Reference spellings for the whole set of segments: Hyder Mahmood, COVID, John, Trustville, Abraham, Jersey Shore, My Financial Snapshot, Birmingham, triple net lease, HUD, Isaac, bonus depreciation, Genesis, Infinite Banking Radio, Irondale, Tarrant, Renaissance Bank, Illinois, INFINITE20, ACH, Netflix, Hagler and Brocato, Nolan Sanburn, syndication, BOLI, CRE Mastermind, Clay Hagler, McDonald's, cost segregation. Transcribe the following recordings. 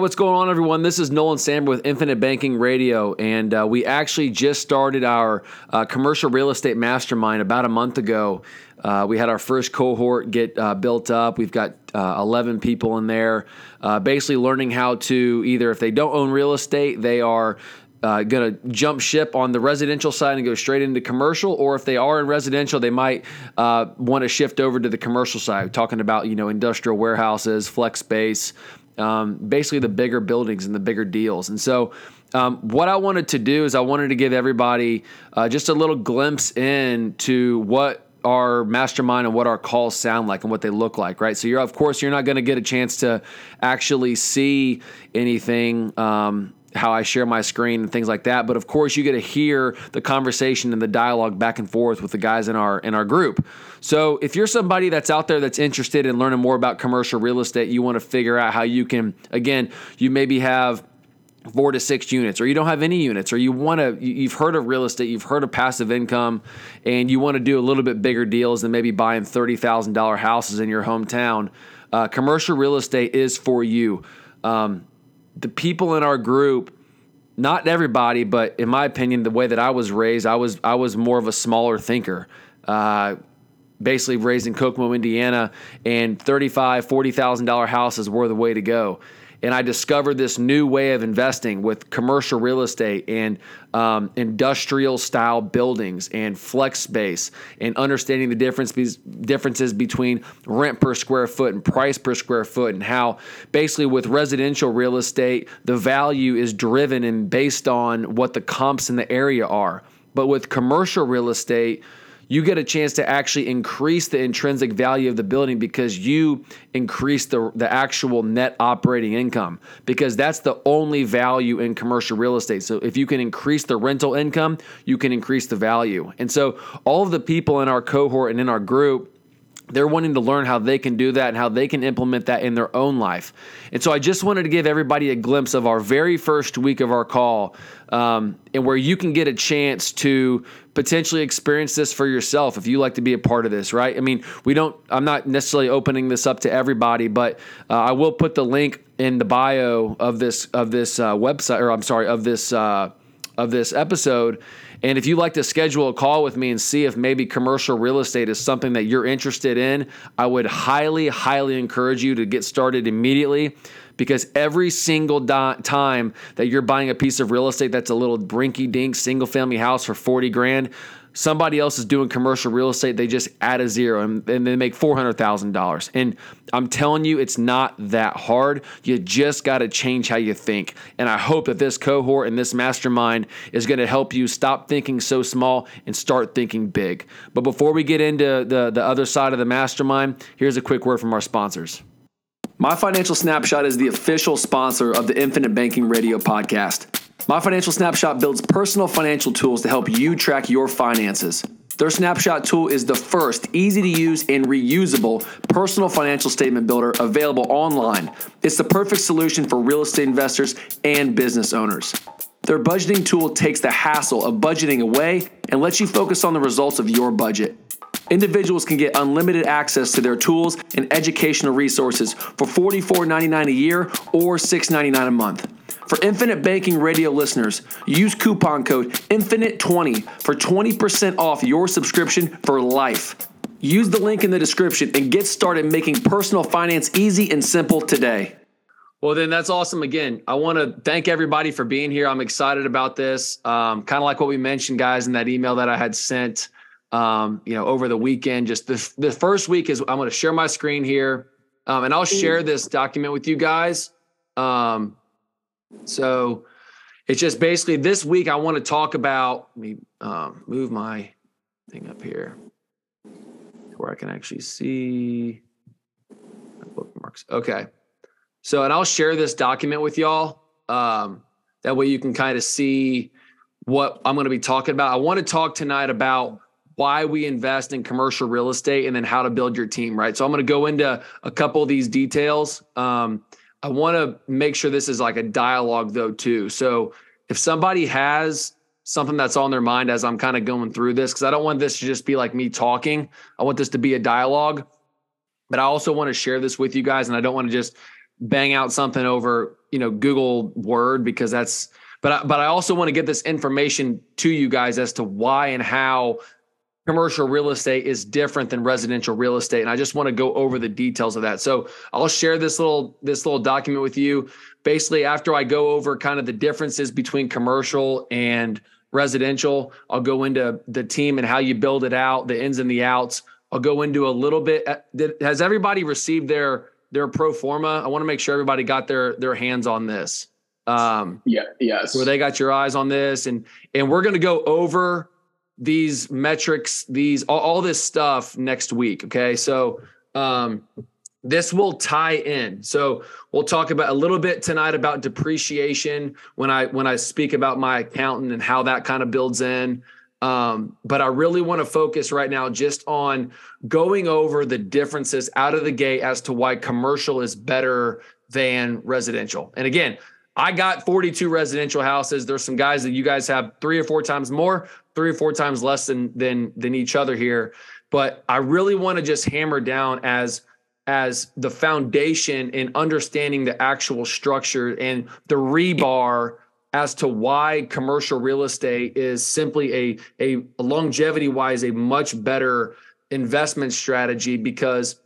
what's going on, everyone? This is Nolan Sanburn with Infinite Banking Radio, and we actually just started our commercial real estate mastermind about a month ago. We had our first cohort get built up. We've got 11 people in there, basically learning how to either, if they don't own real estate, they are going to jump ship on the residential side and go straight into commercial, or if they are in residential, they might want to shift over to the commercial side. We're talking about, you know, industrial warehouses, flex space, basically the bigger buildings and the bigger deals. And so what I wanted to do is I wanted to give everybody just a little glimpse into what our mastermind and what our calls sound like and what they look like, right? So you're, of course, you're not going to get a chance to actually see anything, how I share my screen and things like that. But of course you get to hear the conversation and the dialogue back and forth with the guys in our group. So if you're somebody that's out there that's interested in learning more about commercial real estate, you want to figure out how you can, again, you maybe have 4 to 6 units, or you don't have any units, or you want to, you've heard of real estate, you've heard of passive income, and you want to do a little bit bigger deals than maybe buying $30,000 houses in your hometown. Commercial real estate is for you. The people in our group, not everybody, but in my opinion, the way that I was raised, I was more of a smaller thinker, basically raised in Kokomo, Indiana, and $35,000, $40,000 houses were the way to go. And I discovered this new way of investing with commercial real estate and industrial style buildings and flex space, and understanding the differences between rent per square foot and price per square foot, and how basically with residential real estate, the value is driven and based on what the comps in the area are. But with commercial real estate, you get a chance to actually increase the intrinsic value of the building because you increase the actual net operating income, because that's the only value in commercial real estate. So if you can increase the rental income, you can increase the value. And so all of the people in our cohort and in our group, they're wanting to learn how they can do that and how they can implement that in their own life. And so I just wanted to give everybody a glimpse of our very first week of our call, and where you can get a chance to potentially experience this for yourself if you like to be a part of this, right? I mean, I'm not necessarily opening this up to everybody, but I will put the link in the bio of this episode. And if you'd like to schedule a call with me and see if maybe commercial real estate is something that you're interested in, I would highly, highly encourage you to get started immediately, because every single time that you're buying a piece of real estate that's a little rinky-dink single-family house for $40,000, somebody else is doing commercial real estate. They just add a zero and they make $400,000. And I'm telling you, it's not that hard. You just got to change how you think. And I hope that this cohort and this mastermind is going to help you stop thinking so small and start thinking big. But before we get into the other side of the mastermind, here's a quick word from our sponsors. My Financial Snapshot is the official sponsor of the Infinite Banking Radio podcast. My Financial Snapshot builds personal financial tools to help you track your finances. Their Snapshot tool is the first easy-to-use and reusable personal financial statement builder available online. It's the perfect solution for real estate investors and business owners. Their budgeting tool takes the hassle of budgeting away and lets you focus on the results of your budget. Individuals can get unlimited access to their tools and educational resources for $44.99 a year or $6.99 a month. For Infinite Banking Radio listeners, use coupon code INFINITE20 for 20% off your subscription for life. Use the link in the description and get started making personal finance easy and simple today. Well, then that's awesome. Again, I want to thank everybody for being here. I'm excited about this. Kind of like what we mentioned, guys, in that email that I had sent, over the weekend. Just the first week is, I'm going to share my screen here, and I'll share this document with you guys. So it's just basically this week I want to talk about, let me move my thing up here where I can actually see my bookmarks. Okay. So, and I'll share this document with y'all. That way you can kind of see what I'm going to be talking about. I want to talk tonight about why we invest in commercial real estate and then how to build your team, right? So I'm going to go into a couple of these details. I want to make sure this is like a dialogue though too. So if somebody has something that's on their mind as I'm kind of going through this, because I don't want this to just be like me talking. I want this to be a dialogue, but I also want to share this with you guys, and I don't want to just bang out something over, Google Word, because that's, but I also want to get this information to you guys as to why and how commercial real estate is different than residential real estate. And I just want to go over the details of that. So I'll share this little document with you. Basically, after I go over kind of the differences between commercial and residential, I'll go into the team and how you build it out, the ins and the outs. I'll go into a little bit. Has everybody received their pro forma? I want to make sure everybody got their hands on this. Yes. Where they got your eyes on this. And we're going to go over these metrics, all this stuff next week. Okay. So, this will tie in. So we'll talk about a little bit tonight about depreciation when I speak about my accountant and how that kind of builds in. But I really want to focus right now just on going over the differences out of the gate as to why commercial is better than residential. And again, I got 42 residential houses. There's some guys that you guys have three or four times less than each other here. But I really want to just hammer down as the foundation in understanding the actual structure and the rebar as to why commercial real estate is simply a longevity-wise, a much better investment strategy because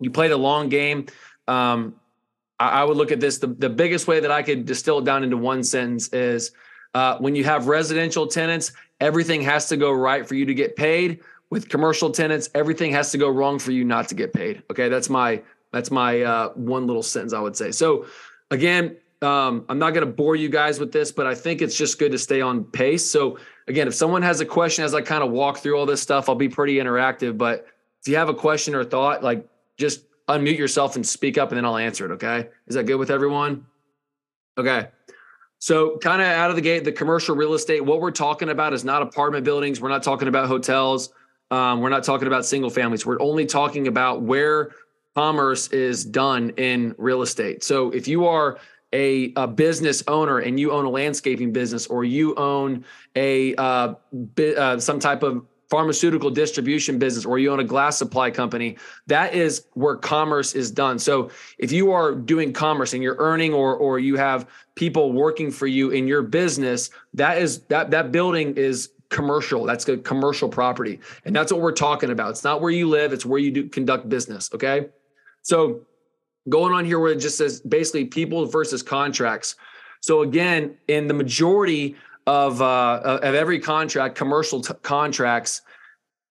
you play the long game. I would look at this. The biggest way that I could distill it down into one sentence is when you have residential tenants, everything has to go right for you to get paid. With commercial tenants, everything has to go wrong for you not to get paid. Okay, that's my one little sentence I would say. So again, I'm not going to bore you guys with this, but I think it's just good to stay on pace. So again, if someone has a question as I kind of walk through all this stuff, I'll be pretty interactive. But if you have a question or thought, like just unmute yourself and speak up, and then I'll answer it. Okay, is that good with everyone? Okay. So kind of out of the gate, the commercial real estate. What we're talking about is not apartment buildings. We're not talking about hotels. We're not talking about single families. We're only talking about where commerce is done in real estate. So if you are a business owner and you own a landscaping business, or you own some type of pharmaceutical distribution business, or you own a glass supply company, that is where commerce is done. So if you are doing commerce and you're earning, or you have people working for you in your business, that building is commercial. That's a commercial property. And that's what we're talking about. It's not where you live. It's where you do conduct business. Okay. So going on here where it just says basically people versus contracts. So again, in the majority of every contract, commercial contracts,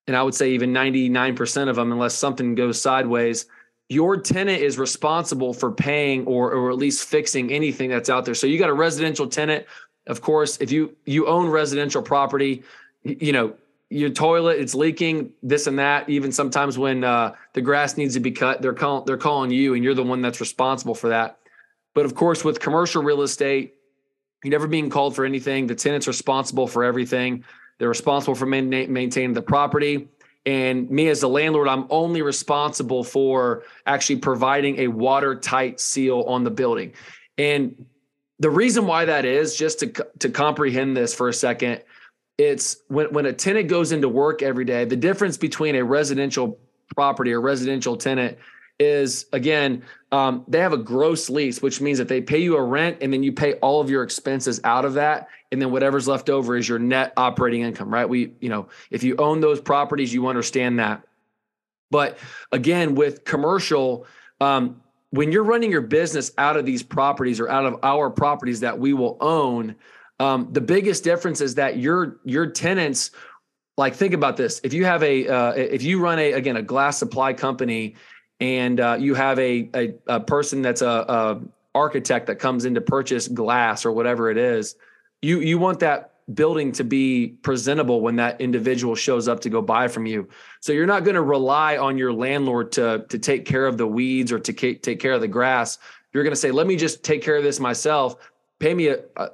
and I would say even 99% of them, unless something goes sideways, your tenant is responsible for paying or at least fixing anything that's out there. So you got a residential tenant. Of course, if you own residential property, your toilet, it's leaking, this and that. Even sometimes when the grass needs to be cut, they're calling you, and you're the one that's responsible for that. But of course, with commercial real estate, you're never being called for anything. The tenant's responsible for everything. They're responsible for maintaining the property. And me as the landlord, I'm only responsible for actually providing a watertight seal on the building. And the reason why that is, just to comprehend this for a second, it's when a tenant goes into work every day, the difference between a residential property or residential tenant is, again, they have a gross lease, which means that they pay you a rent and then you pay all of your expenses out of that. And then whatever's left over is your net operating income, right? If you own those properties, you understand that. But again, with commercial, when you're running your business out of these properties or out of our properties that we will own, the biggest difference is that your tenants, like, think about this. If you have if you run a glass supply company, and you have a person that's a architect that comes in to purchase glass or whatever it is, you want that building to be presentable when that individual shows up to go buy from you. So you're not going to rely on your landlord to take care of the weeds or to take care of the grass. You're going to say, let me just take care of this myself.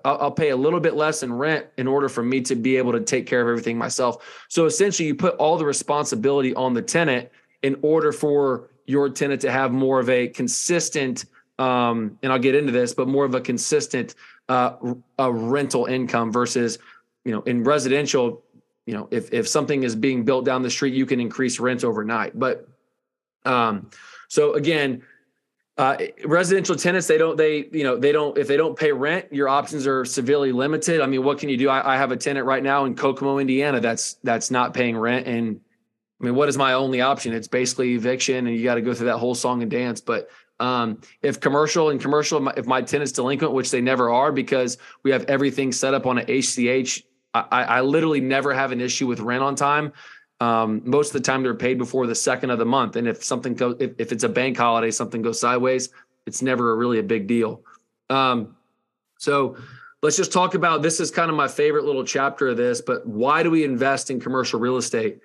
I'll pay a little bit less in rent in order for me to be able to take care of everything myself. So essentially you put all the responsibility on the tenant in order for your tenant to have more of a consistent, and I'll get into this, but more of a consistent a rental income versus, in residential, if something is being built down the street, you can increase rent overnight. But so again, Residential tenants, if they don't pay rent, your options are severely limited. I mean, what can you do? I have a tenant right now in Kokomo, Indiana, that's not paying rent. And I mean, what is my only option? It's basically eviction, and you got to go through that whole song and dance. But if my tenant's delinquent, which they never are because we have everything set up on an HCH, I literally never have an issue with rent on time. Most of the time they're paid before the second of the month. And if something goes, if it's a bank holiday, something goes sideways, it's never really a big deal. So let's just talk about, this is kind of my favorite little chapter of this, but why do we invest in commercial real estate?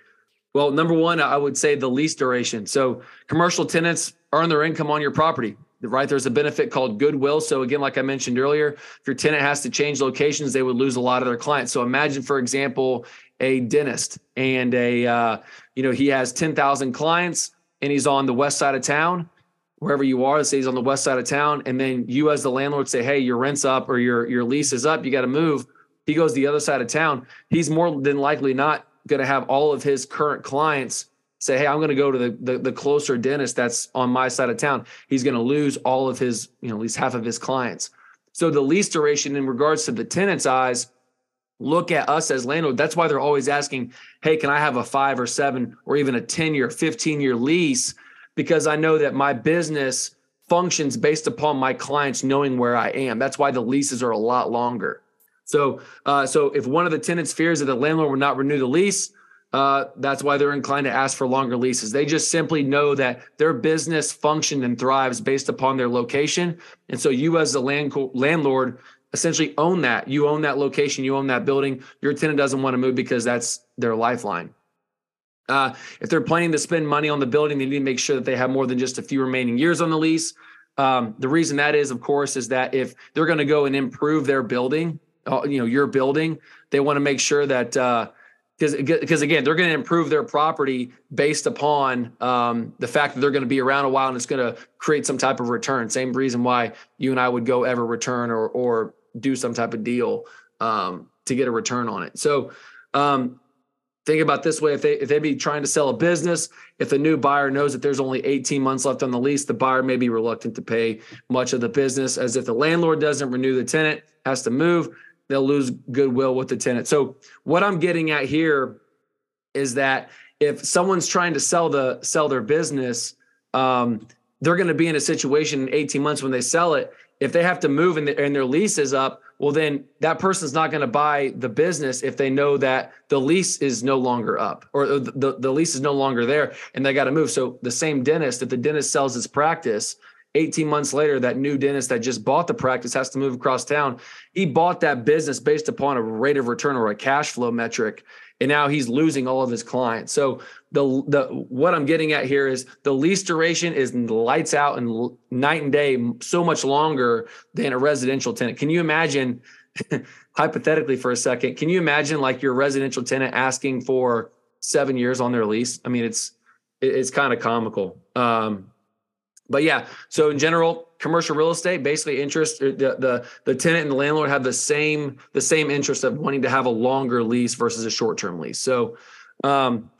Well, number one, I would say the lease duration. So commercial tenants earn their income on your property, right? There's a benefit called goodwill. So again, like I mentioned earlier, if your tenant has to change locations, they would lose a lot of their clients. So imagine, for example, a dentist and he has 10,000 clients and he's on the west side of town, wherever you are, let's say he's on the west side of town. And then you as the landlord say, hey, your rent's up or your lease is up. You got to move. He goes the other side of town. He's more than likely not going to have all of his current clients say, hey, I'm going to go to the closer dentist that's on my side of town. He's going to lose all of his, at least half of his clients. So the lease duration in regards to the tenant's eyes, look at us as landlord. That's why they're always asking, hey, can I have a 5 or 7 or even a 10-year, 15-year lease? Because I know that my business functions based upon my clients knowing where I am. That's why the leases are a lot longer. So if one of the tenants fears that the landlord will not renew the lease, that's why they're inclined to ask for longer leases. They just simply know that their business functions and thrives based upon their location. And so you as the landlord essentially own that. You own that location. You own that building. Your tenant doesn't want to move because that's their lifeline. If they're planning to spend money on the building, they need to make sure that they have more than just a few remaining years on the lease. The reason that is, of course, is that if they're going to go and improve their building, your building, they want to make sure that because again, they're going to improve their property based upon the fact that they're going to be around a while and it's going to create some type of return. Same reason why you and I would go ever return or do some type of deal to get a return on it. So think about this way: if they be trying to sell a business, if the new buyer knows that there's only 18 months left on the lease, the buyer may be reluctant to pay much of the business, as if the landlord doesn't renew, the tenant has to move. They'll lose goodwill with the tenant. So what I'm getting at here is that if someone's trying to sell their business, they're going to be in a situation in 18 months when they sell it. If they have to move and their lease is up, well, then that person's not going to buy the business if they know that the lease is no longer up or the lease is no longer there and they got to move. So the same dentist, if the dentist sells his practice, 18 months later, that new dentist that just bought the practice has to move across town. He bought that business based upon a rate of return or a cash flow metric, and now he's losing all of his clients. So the what I'm getting at here is the lease duration is lights out and night and day, so much longer than a residential tenant. Can you imagine, hypothetically for a second, can you imagine like your residential tenant asking for 7 years on their lease? I mean, it's kind of comical. But yeah, so in general, commercial real estate, basically interest, the tenant and the landlord have the same interest of wanting to have a longer lease versus a short-term lease. So an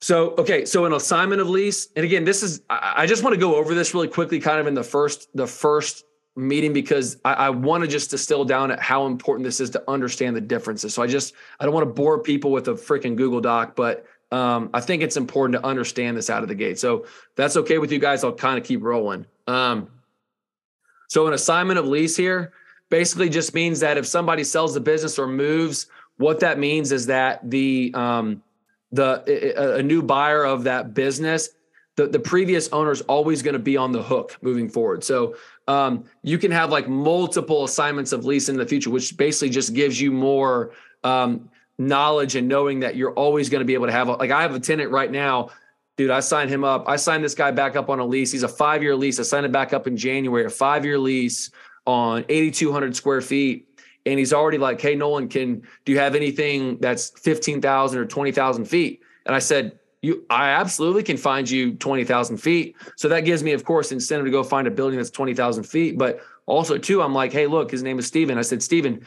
assignment of lease. And again, I just want to go over this really quickly, kind of in the first meeting, because I want to just distill down at how important this is to understand the differences. So I don't want to bore people with a freaking Google Doc, but I think it's important to understand this out of the gate. So if that's okay with you guys, I'll kind of keep rolling. So an assignment of lease here basically just means that if somebody sells the business or moves, what that means is that a new buyer of that business, the previous owner is always going to be on the hook moving forward. So you can have like multiple assignments of lease in the future, which basically just gives you more knowledge and knowing that you're always going to be able to have I have a tenant right now, dude, I signed him up. I signed this guy back up on a lease. He's a 5-year lease. I signed it back up in January, a 5-year lease on 8,200 square feet. And he's already like, hey, Nolan, do you have anything that's 15,000 or 20,000 feet? And I said, I absolutely can find you 20,000 feet. So that gives me, of course, incentive to go find a building that's 20,000 feet. But also too, I'm like, hey, look, his name is Steven. I said, Steven,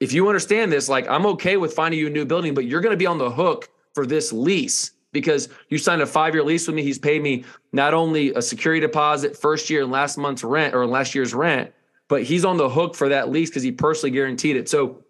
if you understand this, like I'm okay with finding you a new building, but you're going to be on the hook for this lease. because you signed a 5-year lease with me. He's paid me not only a security deposit, first year and last year's rent, but he's on the hook for that lease because he personally guaranteed it. So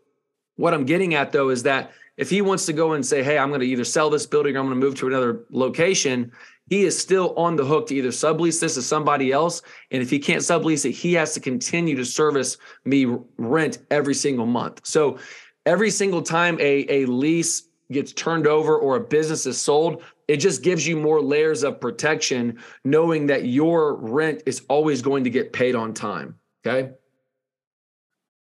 what I'm getting at though is that if he wants to go and say, hey, I'm going to either sell this building or I'm going to move to another location, he is still on the hook to either sublease this to somebody else. And if he can't sublease it, he has to continue to service me rent every single month. So every single time a lease gets turned over or a business is sold, it just gives you more layers of protection, knowing that your rent is always going to get paid on time. Okay.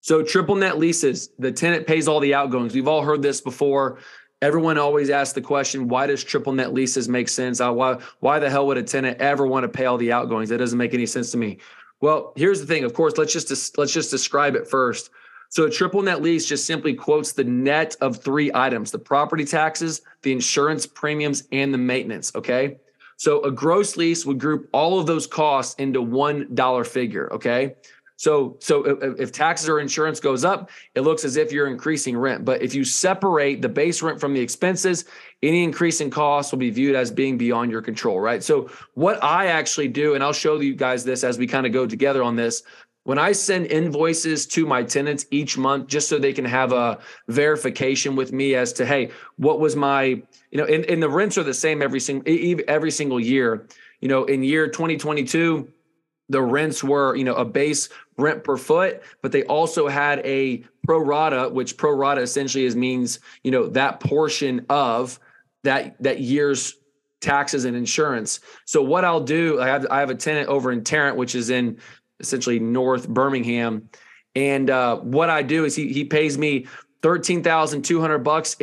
So triple net leases, the tenant pays all the outgoings. We've all heard this before. Everyone always asks the question, why does triple net leases make sense? Why the hell would a tenant ever want to pay all the outgoings? That doesn't make any sense to me. Well, here's the thing. Of course, let's just describe it first. So a triple net lease just simply quotes the net of three items: the property taxes, the insurance premiums, and the maintenance, okay? So a gross lease would group all of those costs into $1 figure, okay? So if taxes or insurance goes up, it looks as if you're increasing rent. But if you separate the base rent from the expenses, any increase in costs will be viewed as being beyond your control, right? So what I actually do, and I'll show you guys this as we kind of go together on this, when I send invoices to my tenants each month, just so they can have a verification with me as to, hey, what was my, and the rents are the same every single year. You know, in year 2022, the rents were, a base rent per foot, but they also had a pro rata, which pro rata essentially means, that portion of that year's taxes and insurance. So what I'll do, I have a tenant over in Tarrant, which is in essentially North Birmingham. And what I do is he pays me $13,200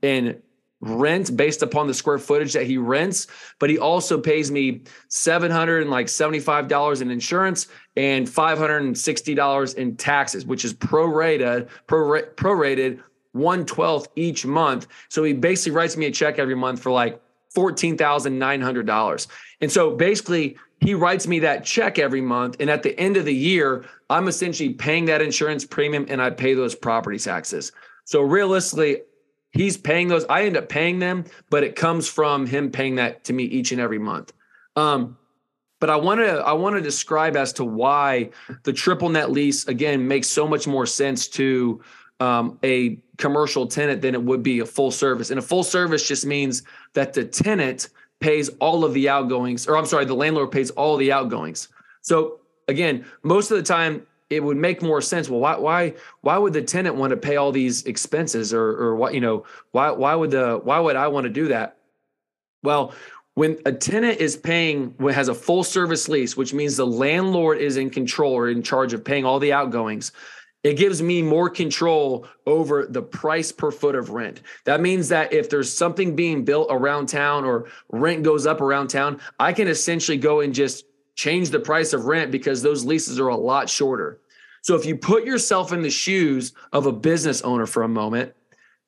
in rent based upon the square footage that he rents, but he also pays me $775 in insurance and $560 in taxes, which is prorated 1/12 each month. So he basically writes me a check every month for $14,900. And so basically he writes me that check every month. And at the end of the year, I'm essentially paying that insurance premium and I pay those property taxes. So realistically, he's paying those. I end up paying them, but it comes from him paying that to me each and every month. But I want to describe as to why the triple net lease, again, makes so much more sense to a commercial tenant than it would be a full service. And a full service just means that the tenant pays all of the outgoings, or I'm sorry, the landlord pays all the outgoings. So again, most of the time, it would make more sense. Well, why would the tenant want to pay all these expenses or what, why would I want to do that? Well, when a tenant is paying, has a full service lease, which means the landlord is in control or in charge of paying all the outgoings, it gives me more control over the price per foot of rent. That means that if there's something being built around town or rent goes up around town, I can essentially go and just change the price of rent because those leases are a lot shorter. So if you put yourself in the shoes of a business owner for a moment,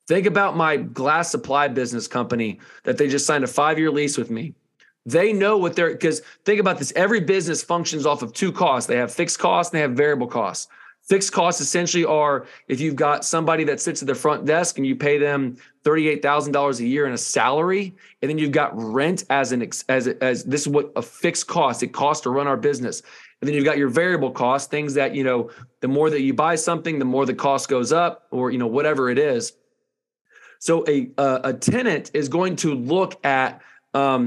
think about my glass supply business company that they just signed a 5-year lease with me. They know what they're, because think about this, every business functions off of two costs. They have fixed costs and they have variable costs. Fixed costs essentially are if you've got somebody that sits at the front desk and you pay them $38,000 a year in a salary, and then you've got rent as this is what a fixed cost, it costs to run our business. And then you've got your variable costs, things that, the more that you buy something, the more the cost goes up or, whatever it is. So a tenant is going to look at a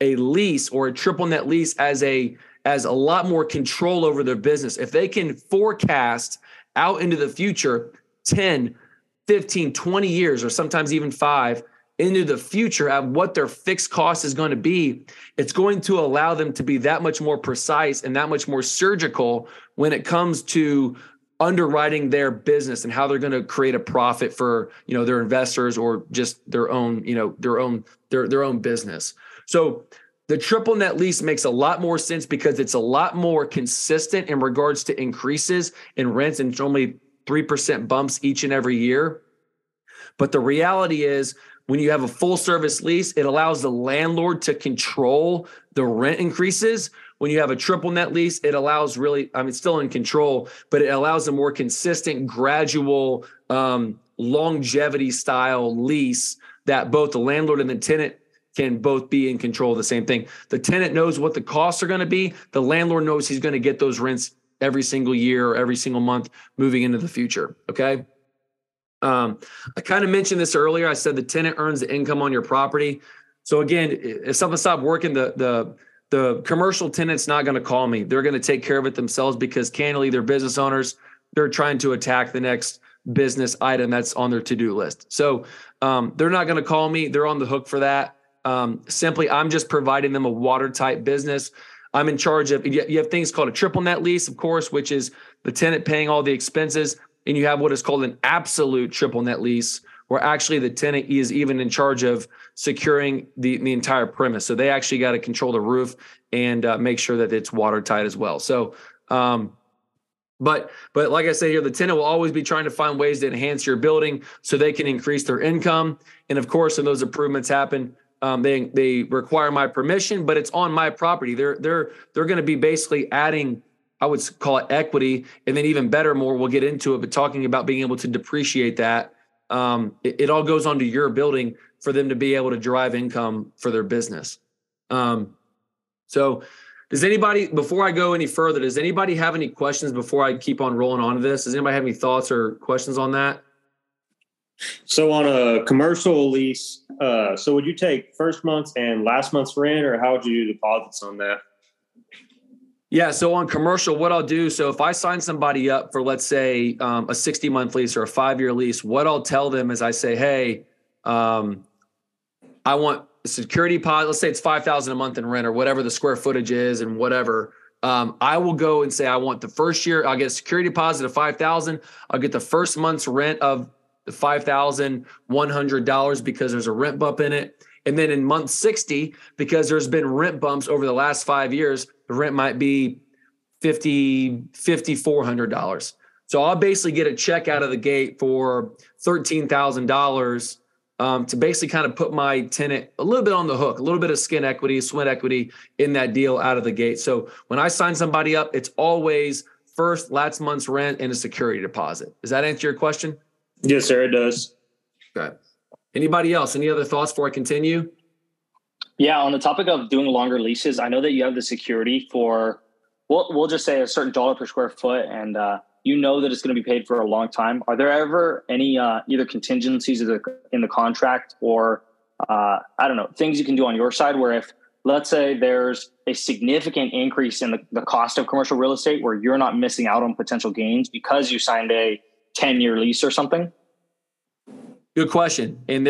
lease or a triple net lease as a lot more control over their business. If they can forecast out into the future 10, 15, 20 years, or sometimes even 5 into the future at what their fixed cost is going to be, it's going to allow them to be that much more precise and that much more surgical when it comes to underwriting their business and how they're going to create a profit for, their investors or just their own, their own business. So the triple net lease makes a lot more sense because it's a lot more consistent in regards to increases in rents and only 3% bumps each and every year. But the reality is when you have a full service lease, it allows the landlord to control the rent increases. When you have a triple net lease, it allows still in control, but it allows a more consistent, gradual, longevity style lease that both the landlord and the tenant can both be in control of the same thing. The tenant knows what the costs are going to be. The landlord knows he's going to get those rents every single year or every single month moving into the future. Okay. I kind of mentioned this earlier. I said the tenant earns the income on your property. So again, if something stopped working, the commercial tenant's not going to call me. They're going to take care of it themselves, because candidly, they're business owners. They're trying to attack the next business item that's on their to-do list. So they're not going to call me. They're on the hook for that. Simply, I'm just providing them a watertight business. I'm in charge of, you have things called a triple net lease, of course, which is the tenant paying all the expenses. And you have what is called an absolute triple net lease, where actually the tenant is even in charge of securing the entire premise. So they actually got to control the roof and make sure that it's watertight as well. So, but like I said here, the tenant will always be trying to find ways to enhance your building so they can increase their income. And of course, when those improvements happen, they require my permission, but it's on my property. They're going to be basically adding, I would call it equity, and then even better, more, we'll get into it, but talking about being able to depreciate that. It all goes onto your building for them to be able to derive income for their business. So does anybody, before I go any further, does anybody have any questions before I keep on rolling on to this? Does anybody have any thoughts or questions on that? So on a commercial lease, so would you take first month's and last month's rent, or how would you do deposits on that? Yeah. So on commercial, what I'll do, so if I sign somebody up for, let's say, a 60-month lease or a 5-year lease, what I'll tell them is I say, hey, I want a security deposit. Let's say it's $5,000 a month in rent or whatever the square footage is and whatever. I will go and say, I want the first year, I'll get a security deposit of $5,000. I'll get the first month's rent of the $5,100 because there's a rent bump in it. And then in month 60, because there's been rent bumps over the last 5 years, the rent might be $5,400. So I'll basically get a check out of the gate for $13,000 to basically kind of put my tenant a little bit on the hook, a little bit of sweat equity in that deal out of the gate. So when I sign somebody up, it's always first, last month's rent and a security deposit. Does that answer your question? Yes, sir, it does. Okay. Anybody else? Any other thoughts before I continue? Yeah, on the topic of doing longer leases, I know that you have the security for, we'll just say a certain dollar per square foot, and you know that it's going to be paid for a long time. Are there ever any either contingencies in the contract or, I don't know, things you can do on your side where if, let's say there's a significant increase in the cost of commercial real estate where you're not missing out on potential gains because you signed a 10-year lease or something? Good question. And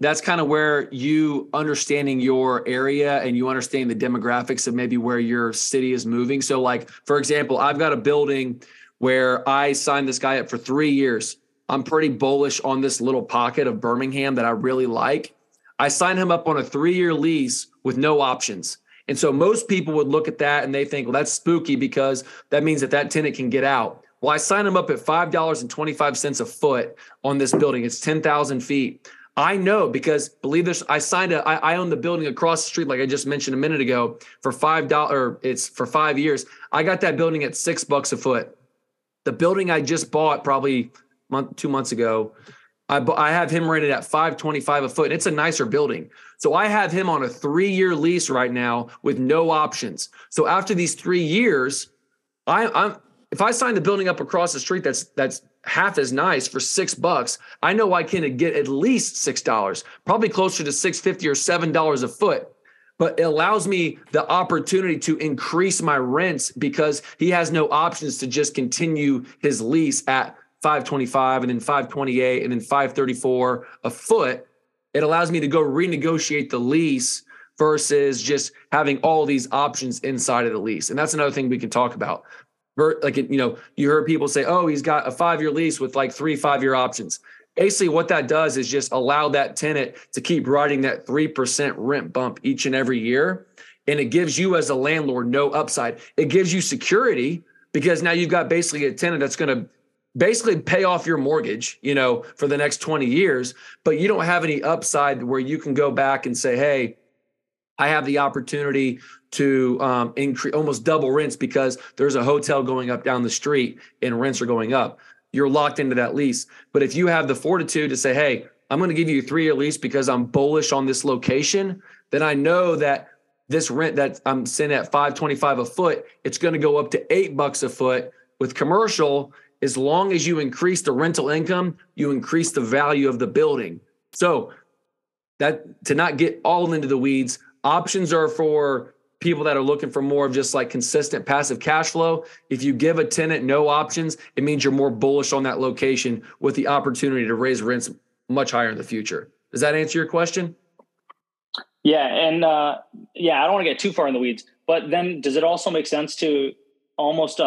that's kind of where you understanding your area and you understand the demographics of maybe where your city is moving. So like, for example, I've got a building where I signed this guy up for 3 years. I'm pretty bullish on this little pocket of Birmingham that I really like. I signed him up on a 3-year lease with no options. And so most people would look at that and they think, well, that's spooky because that means that tenant can get out. Well, I signed them up at $5.25 a foot on this building. It's 10,000 feet. I know because believe this, I own the building across the street, like I just mentioned a minute ago, for $5. It's for 5 years. I got that building at $6 a foot. The building I just bought probably 2 months ago, I have him rented at $5.25 a foot. And it's a nicer building. So I have him on a 3-year lease right now with no options. So after these 3 years, if I sign the building up across the street that's half as nice for $6, I know I can get at least $6, probably closer to $6.50 or $7 a foot. But it allows me the opportunity to increase my rents because he has no options to just continue his lease at $5.25 and then $5.28 and then $5.34 a foot. It allows me to go renegotiate the lease versus just having all these options inside of the lease. And that's another thing we can talk about. Like, you know, you heard people say, oh, he's got a 5-year lease with like 3 5-year options. Basically what that does is just allow that tenant to keep riding that 3% rent bump each and every year. And it gives you as a landlord no upside. It gives you security because now you've got basically a tenant that's going to basically pay off your mortgage, you know, for the next 20 years, but you don't have any upside where you can go back and say, hey, I have the opportunity to increase almost double rents because there's a hotel going up down the street and rents are going up. You're locked into that lease. But if you have the fortitude to say, hey, I'm going to give you a 3-year lease because I'm bullish on this location, then I know that this rent that I'm sitting at $5.25 a foot, it's going to go up to $8 a foot. With commercial, as long as you increase the rental income, you increase the value of the building. So that, to not get all into the weeds, options are for people that are looking for more of just like consistent passive cash flow. If you give a tenant no options, it means you're more bullish on that location with the opportunity to raise rents much higher in the future. Does that answer your question? Yeah. And I don't want to get too far in the weeds, but then does it also make sense to almost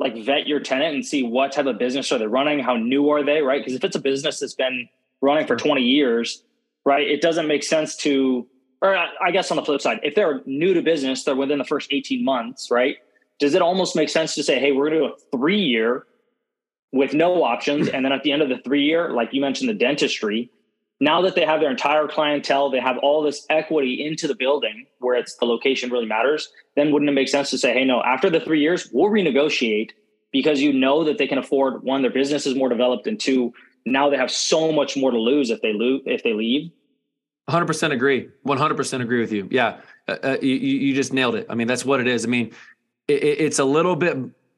like vet your tenant and see what type of business are they running? How new are they? Right. Because if it's a business that's been running for 20 years, right, it doesn't make sense to, or I guess on the flip side, if they're new to business, they're within the first 18 months, right? Does it almost make sense to say, hey, we're going to do a 3-year with no options. And then at the end of the 3-year, like you mentioned, the dentistry, now that they have their entire clientele, they have all this equity into the building where it's the location really matters. Then wouldn't it make sense to say, hey, no, after the 3 years, we'll renegotiate because you know that they can afford, one, their business is more developed, and two, now they have so much more to lose if they leave. 100% agree. 100% agree with you. Yeah. You just nailed it. I mean, that's what it is. I mean, it's a little bit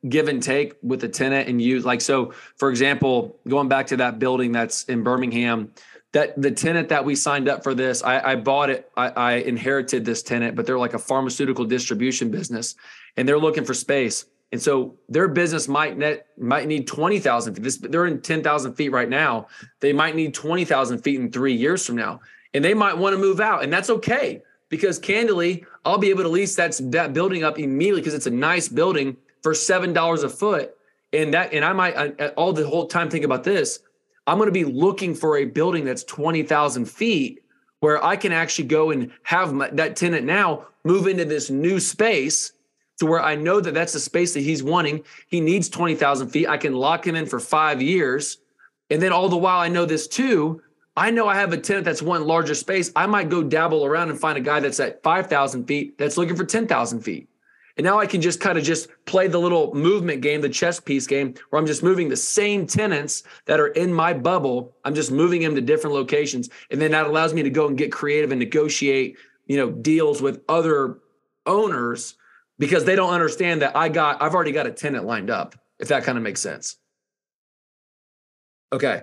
give and take with the tenant and you like, so for example, going back to that building that's in Birmingham, that the tenant that we signed up for this, I bought it. I inherited this tenant, but they're like a pharmaceutical distribution business and they're looking for space. And so their business might need 20,000 feet. They're in 10,000 feet right now. They might need 20,000 feet in 3 years from now. And they might want to move out. And that's okay, because candidly, I'll be able to lease that building up immediately because it's a nice building for $7 a foot. And I might all the whole time think about this. I'm going to be looking for a building that's 20,000 feet where I can actually go and have that tenant now move into this new space to where I know that that's the space that he's wanting. He needs 20,000 feet. I can lock him in for 5 years. And then all the while I know this too, I know I have a tenant that's wanting larger space. I might go dabble around and find a guy that's at 5,000 feet that's looking for 10,000 feet. And now I can just kind of just play the little movement game, the chess piece game, where I'm just moving the same tenants that are in my bubble. I'm just moving them to different locations. And then that allows me to go and get creative and negotiate, deals with other owners, because they don't understand that I've already got a tenant lined up, if that kind of makes sense. Okay.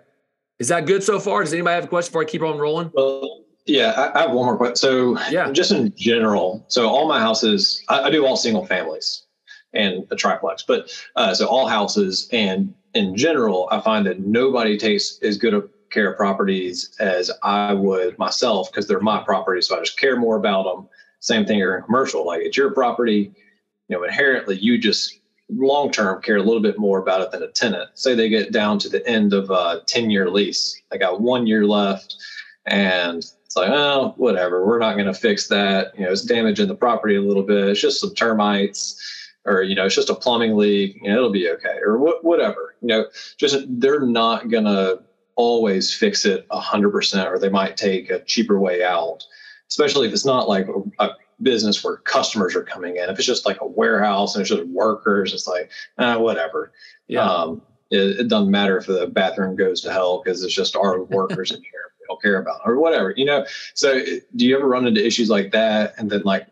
Is that good so far? Does anybody have a question before I keep on rolling? Well, yeah, I have one more question. So just in general, so all my houses, I do all single families and a triplex, but so all houses, and in general, I find that nobody takes as good a care of properties as I would myself, because they're my properties. So I just care more about them. Same thing here in commercial, like it's your property, inherently you just long-term care a little bit more about it than a tenant. Say they get down to the end of a 10-year lease. I got 1 year left and it's like, oh, whatever. We're not going to fix that. It's damaging the property a little bit. It's just some termites or, it's just a plumbing leak. It'll be okay or whatever. Just they're not going to always fix it 100%, or they might take a cheaper way out, especially if it's not like a business where customers are coming in. If it's just like a warehouse and it's just workers, it's like whatever. Yeah. It doesn't matter if the bathroom goes to hell because it's just our workers in here. We don't care about it, or whatever. So do you ever run into issues like that? And then, like,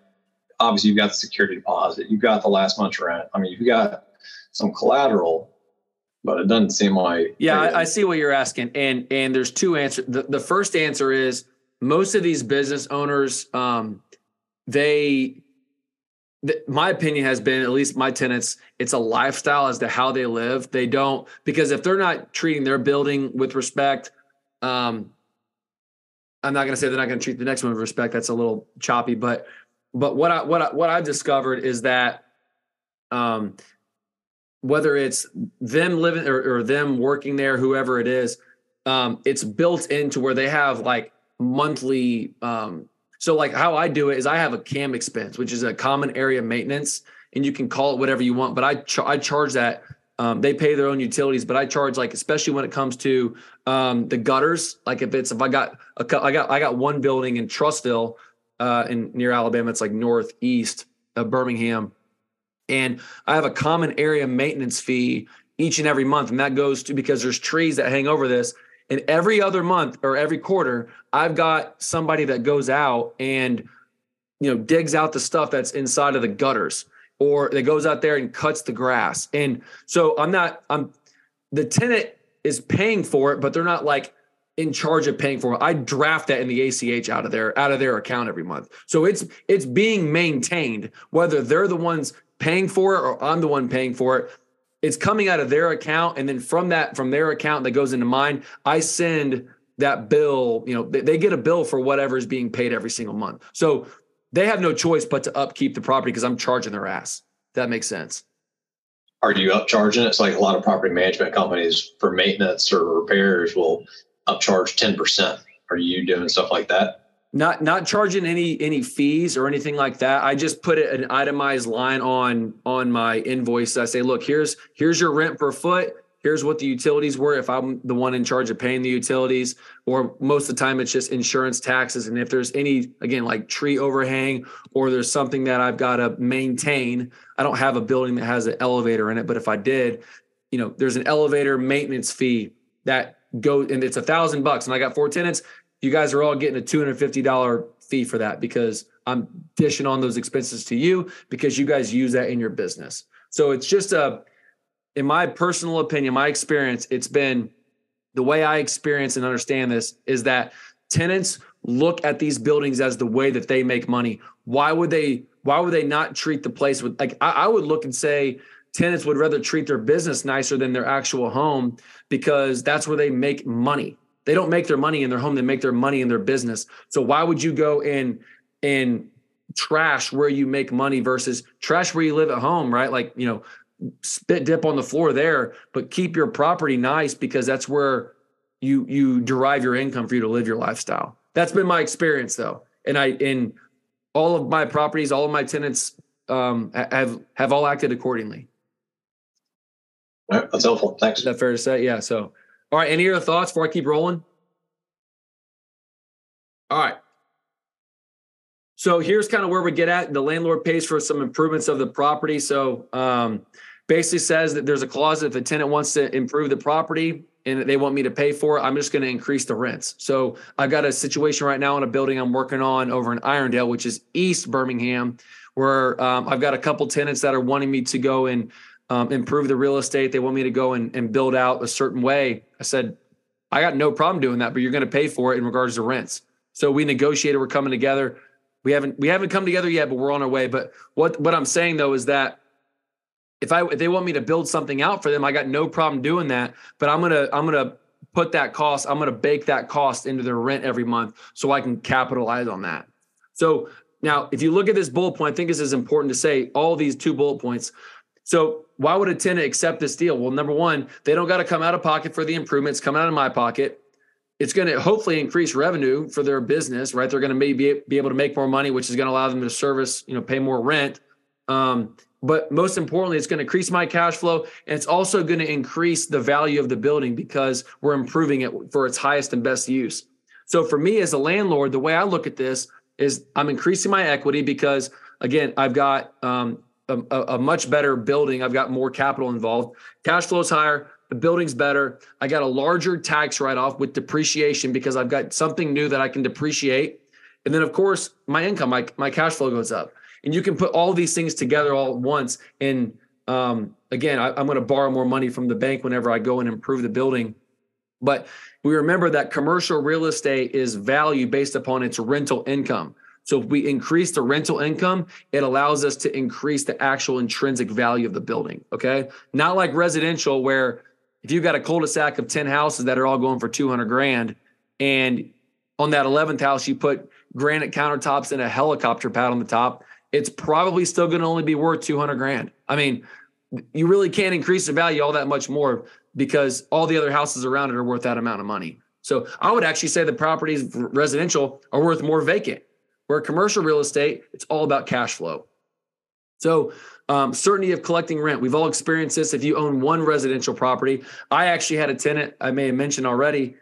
obviously you've got the security deposit, you've got the last month's rent. I mean, you've got some collateral, but it doesn't seem like. Yeah, I see what you're asking, and there's two answers. The first answer is most of these business owners. My opinion has been, at least my tenants, it's a lifestyle as to how they live. They don't, because if they're not treating their building with respect, I'm not going to say they're not going to treat the next one with respect. That's a little choppy, but what I've discovered is that, whether it's them living or them working there, whoever it is, it's built into where they have like monthly, so like how I do it is I have a CAM expense, which is a common area maintenance, and you can call it whatever you want, but I charge that. They pay their own utilities, but I charge, like, especially when it comes to the gutters. Like I got one building in Trustville in near Alabama, it's like northeast of Birmingham. And I have a common area maintenance fee each and every month. And that goes to, because there's trees that hang over this. And every other month or every quarter, I've got somebody that goes out and, you know, digs out the stuff that's inside of the gutters, or that goes out there and cuts the grass. And so the tenant is paying for it, but they're not like in charge of paying for it. I draft that in the ACH out of their account every month. So it's being maintained, whether they're the ones paying for it or I'm the one paying for it. It's coming out of their account. And then from their account that goes into mine, I send that bill, you know, they get a bill for whatever is being paid every single month. So they have no choice but to upkeep the property because I'm charging their ass. That makes sense. Are you upcharging? It's like a lot of property management companies for maintenance or repairs will upcharge 10%. Are you doing stuff like that? Not charging any fees or anything like that. I just put an itemized line on my invoice. I say, look, here's your rent per foot. Here's what the utilities were if I'm the one in charge of paying the utilities, or most of the time it's just insurance, taxes. And if there's any, again, like tree overhang, or there's something that I've got to maintain. I don't have a building that has an elevator in it, but if I did, you know, there's an elevator maintenance fee that goes, and it's $1,000 and I got 4 tenants. You guys are all getting a $250 fee for that because I'm dishing on those expenses to you because you guys use that in your business. So it's just in my personal opinion, my experience, it's been the way I experience and understand this is that tenants look at these buildings as the way that they make money. Why would they not treat the place with, like, I would look and say tenants would rather treat their business nicer than their actual home because that's where they make money. They don't make their money in their home. They make their money in their business. So why would you go and trash where you make money versus trash where you live at home, right? Like, you know, spit dip on the floor there, but keep your property nice because that's where you derive your income for you to live your lifestyle. That's been my experience though. And in all of my properties, all of my tenants have all acted accordingly. All right, that's helpful. Thanks. Is that fair to say? Yeah. So, all right. Any other thoughts before I keep rolling? All right. So here's kind of where we get at. The landlord pays for some improvements of the property. So, basically says that there's a clause if the tenant wants to improve the property and they want me to pay for it, I'm just going to increase the rents. So I've got a situation right now in a building I'm working on over in Irondale, which is East Birmingham, where I've got a couple tenants that are wanting me to go and improve the real estate. They want me to go and build out a certain way. I said, I got no problem doing that, but you're going to pay for it in regards to rents. So we negotiated, we're coming together. We haven't come together yet, but we're on our way. But what I'm saying though is that if they want me to build something out for them, I got no problem doing that, but I'm going to put that cost, I'm going to bake that cost into their rent every month so I can capitalize on that. So now if you look at this bullet point, I think this is important to say, all these 2 bullet points. So why would a tenant accept this deal? Well, number one, they don't got to come out of pocket for the improvements, come out of my pocket. It's going to hopefully increase revenue for their business, right? They're going to maybe be able to make more money, which is going to allow them to service, you know, pay more rent. But most importantly, it's going to increase my cash flow. And it's also going to increase the value of the building because we're improving it for its highest and best use. So for me as a landlord, the way I look at this is I'm increasing my equity because, again, I've got a much better building. I've got more capital involved. Cash flow is higher. The building's better. I got a larger tax write-off with depreciation because I've got something new that I can depreciate. And then, of course, my income, my cash flow goes up. And you can put all these things together all at once. And again, I'm going to borrow more money from the bank whenever I go and improve the building. But we remember that commercial real estate is value based upon its rental income. So if we increase the rental income, it allows us to increase the actual intrinsic value of the building. Okay. Not like residential where if you've got a cul-de-sac of 10 houses that are all going for $200,000 and on that 11th house, you put granite countertops and a helicopter pad on the top, it's probably still going to only be worth $200,000. I mean, you really can't increase the value all that much more because all the other houses around it are worth that amount of money. So I would actually say the properties residential are worth more vacant, where commercial real estate, it's all about cash flow. So certainty of collecting rent. We've all experienced this. If you own one residential property, I actually had a tenant I may have mentioned already.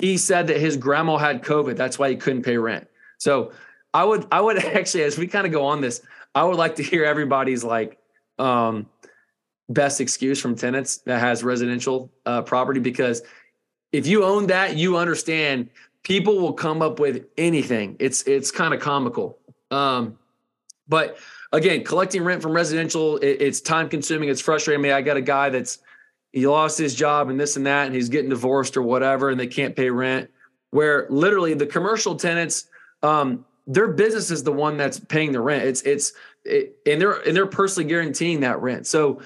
He said that his grandma had COVID. That's why he couldn't pay rent. So I would actually, as we kind of go on this, I would like to hear everybody's like best excuse from tenants that has residential property, because if you own that, you understand people will come up with anything. It's kind of comical. But again, collecting rent from residential, it's time consuming. It's frustrating. I mean, I got a guy he lost his job and this and that, and he's getting divorced or whatever, and they can't pay rent, where literally the commercial tenants, their business is the one that's paying the rent. And they're personally guaranteeing that rent. So,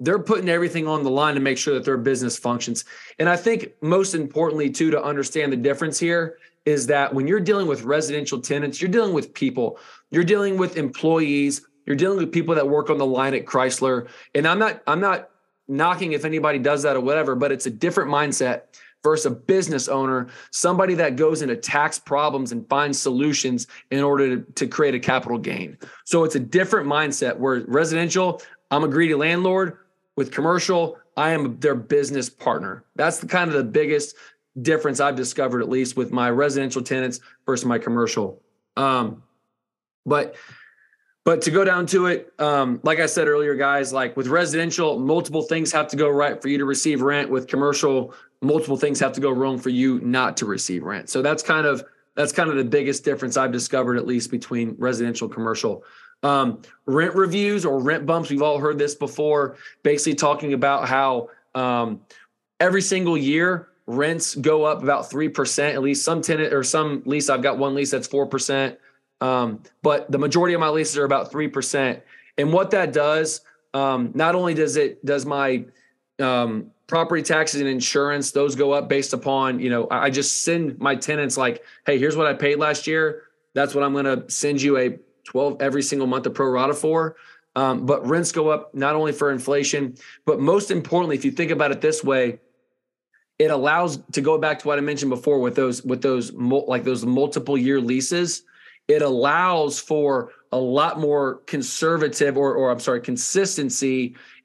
they're putting everything on the line to make sure that their business functions. And I think most importantly too, to understand the difference here is that when you're dealing with residential tenants, you're dealing with people, you're dealing with employees, you're dealing with people that work on the line at Chrysler. And I'm not knocking if anybody does that or whatever, but it's a different mindset versus a business owner, somebody that goes into tax problems and finds solutions in order to create a capital gain. So it's a different mindset where residential, I'm a greedy landlord. With commercial, I am their business partner. That's the kind of the biggest difference I've discovered, at least with my residential tenants versus my commercial. But to go down to it, like I said earlier, guys, like with residential, multiple things have to go right for you to receive rent. With commercial, multiple things have to go wrong for you not to receive rent. So that's kind of the biggest difference I've discovered, at least between residential and commercial. Rent reviews or rent bumps. We've all heard this before, basically talking about how every single year rents go up about 3%, at least some tenant or some lease. I've got one lease that's 4%. But the majority of my leases are about 3%. And what that does, not only does my property taxes and insurance, those go up based upon, I just send my tenants like, hey, here's what I paid last year. That's what I'm going to send you a 12 every single month of pro rata for. But rents go up not only for inflation, but most importantly, if you think about it this way, it allows to go back to what I mentioned before with those multiple year leases. It allows for a lot more consistency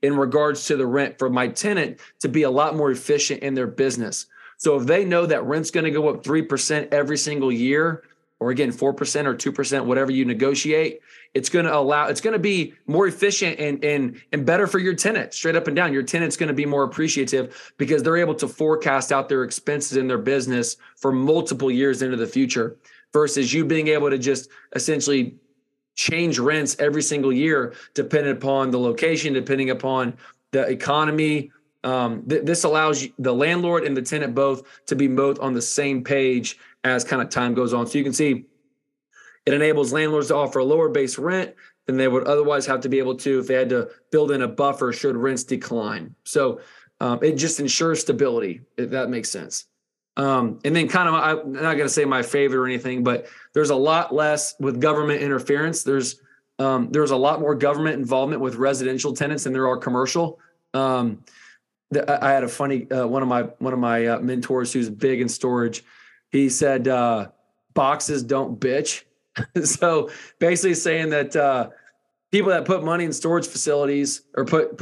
in regards to the rent for my tenant to be a lot more efficient in their business. So if they know that rent's going to go up 3% every single year, or again, 4% or 2%, whatever you negotiate, it's going to be more efficient and better for your tenant, straight up and down. Your tenant's going to be more appreciative because they're able to forecast out their expenses in their business for multiple years into the future versus you being able to just essentially change rents every single year, depending upon the location, depending upon the economy. This allows the landlord and the tenant both to be both on the same page as kind of time goes on. So you can see it enables landlords to offer a lower base rent than they would otherwise have to be able to if they had to build in a buffer should rents decline. So it just ensures stability, if that makes sense. And then kind of, I'm not going to say my favorite or anything, but there's a lot less with government interference. There's a lot more government involvement with residential tenants than there are commercial. I had a funny, one of my mentors who's big in storage, he said, boxes don't bitch. So basically saying that, people that put money in storage facilities or put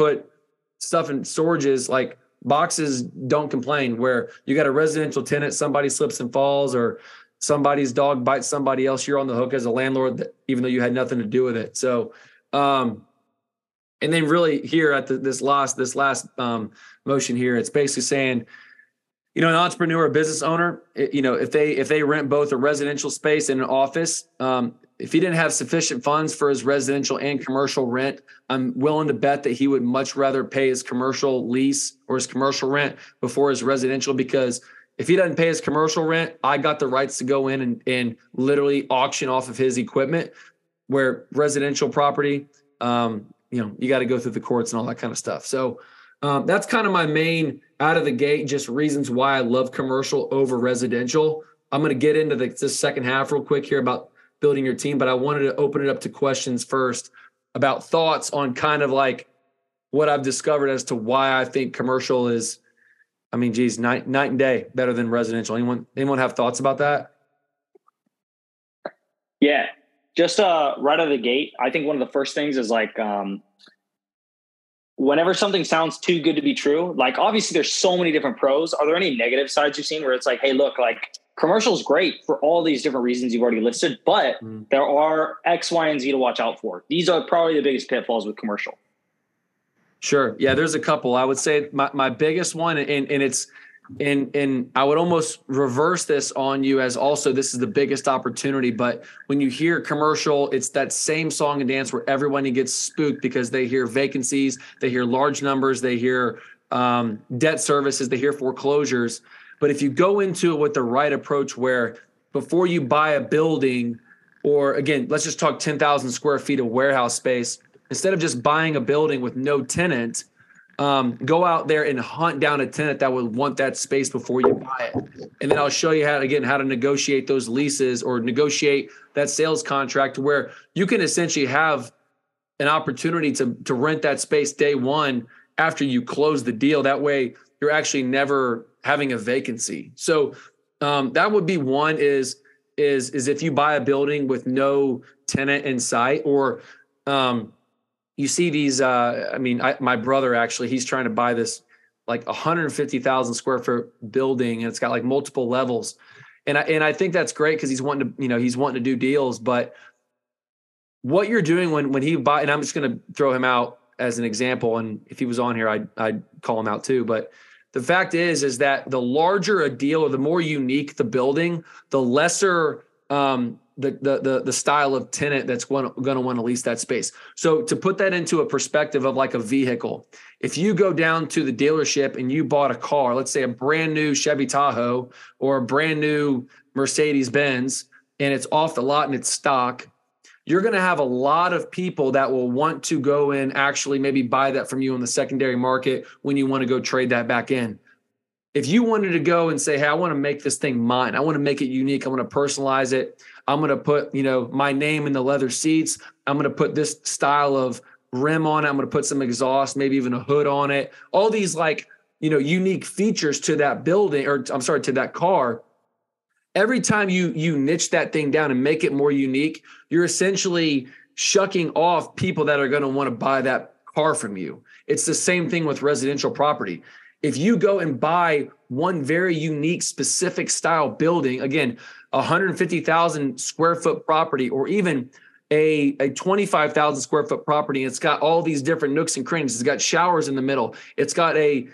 stuff in storages, like boxes don't complain, where you got a residential tenant, somebody slips and falls or somebody's dog bites somebody else. You're on the hook as a landlord, even though you had nothing to do with it. So, and then really here at this last motion here, it's basically saying, an entrepreneur, a business owner, if they rent both a residential space and an office, if he didn't have sufficient funds for his residential and commercial rent, I'm willing to bet that he would much rather pay his commercial lease or his commercial rent before his residential, because if he doesn't pay his commercial rent, I got the rights to go in and literally auction off of his equipment, where residential property, you got to go through the courts and all that kind of stuff. So that's kind of my main out of the gate, just reasons why I love commercial over residential. I'm going to get into the second half real quick here about building your team, but I wanted to open it up to questions first about thoughts on kind of like what I've discovered as to why I think commercial is, night and day better than residential. Anyone have thoughts about that? Yeah. Just right out of the gate, I think one of the first things is like whenever something sounds too good to be true, like obviously there's so many different pros. Are there any negative sides you've seen where it's like, hey, look, like commercial's great for all these different reasons you've already listed, but there are X, Y, and Z to watch out for. These are probably the biggest pitfalls with commercial. Sure. Yeah, there's a couple. I would say my biggest one, and it's And I would almost reverse this on you as also this is the biggest opportunity. But when you hear commercial, it's that same song and dance where everyone gets spooked because they hear vacancies, they hear large numbers, they hear debt services, they hear foreclosures. But if you go into it with the right approach where before you buy a building, or again, let's just talk 10,000 square feet of warehouse space, instead of just buying a building with no tenant, go out there and hunt down a tenant that would want that space before you buy it. And then I'll show you how to negotiate those leases or negotiate that sales contract where you can essentially have an opportunity to rent that space day one after you close the deal. That way you're actually never having a vacancy. So that would be one is if you buy a building with no tenant in sight, or you see these, my brother, actually, he's trying to buy this like 150,000 square foot building, and it's got like multiple levels. And I think that's great because he's wanting to do deals. But what you're doing when he buy, and I'm just going to throw him out as an example. And if he was on here, I'd call him out too. But the fact is that the larger a deal or the more unique the building, the lesser, the style of tenant that's going to want to lease that space. So to put that into a perspective of like a vehicle, if you go down to the dealership and you bought a car, let's say a brand new Chevy Tahoe or a brand new Mercedes Benz, and it's off the lot and it's stock, you're going to have a lot of people that will want to go in, actually maybe buy that from you on the secondary market when you want to go trade that back in. If you wanted to go and say, hey, I want to make this thing mine. I want to make it unique. I want to personalize it. I'm going to put, my name in the leather seats. I'm going to put this style of rim on it. I'm going to put some exhaust, maybe even a hood on it. All these unique features to that building, or I'm sorry, to that car. Every time you niche that thing down and make it more unique, you're essentially shucking off people that are going to want to buy that car from you. It's the same thing with residential property. If you go and buy one very unique, specific style building, again, 150,000 square foot property, or even a 25,000 square foot property, and it's got all these different nooks and crannies. It's got showers in the middle. It's got a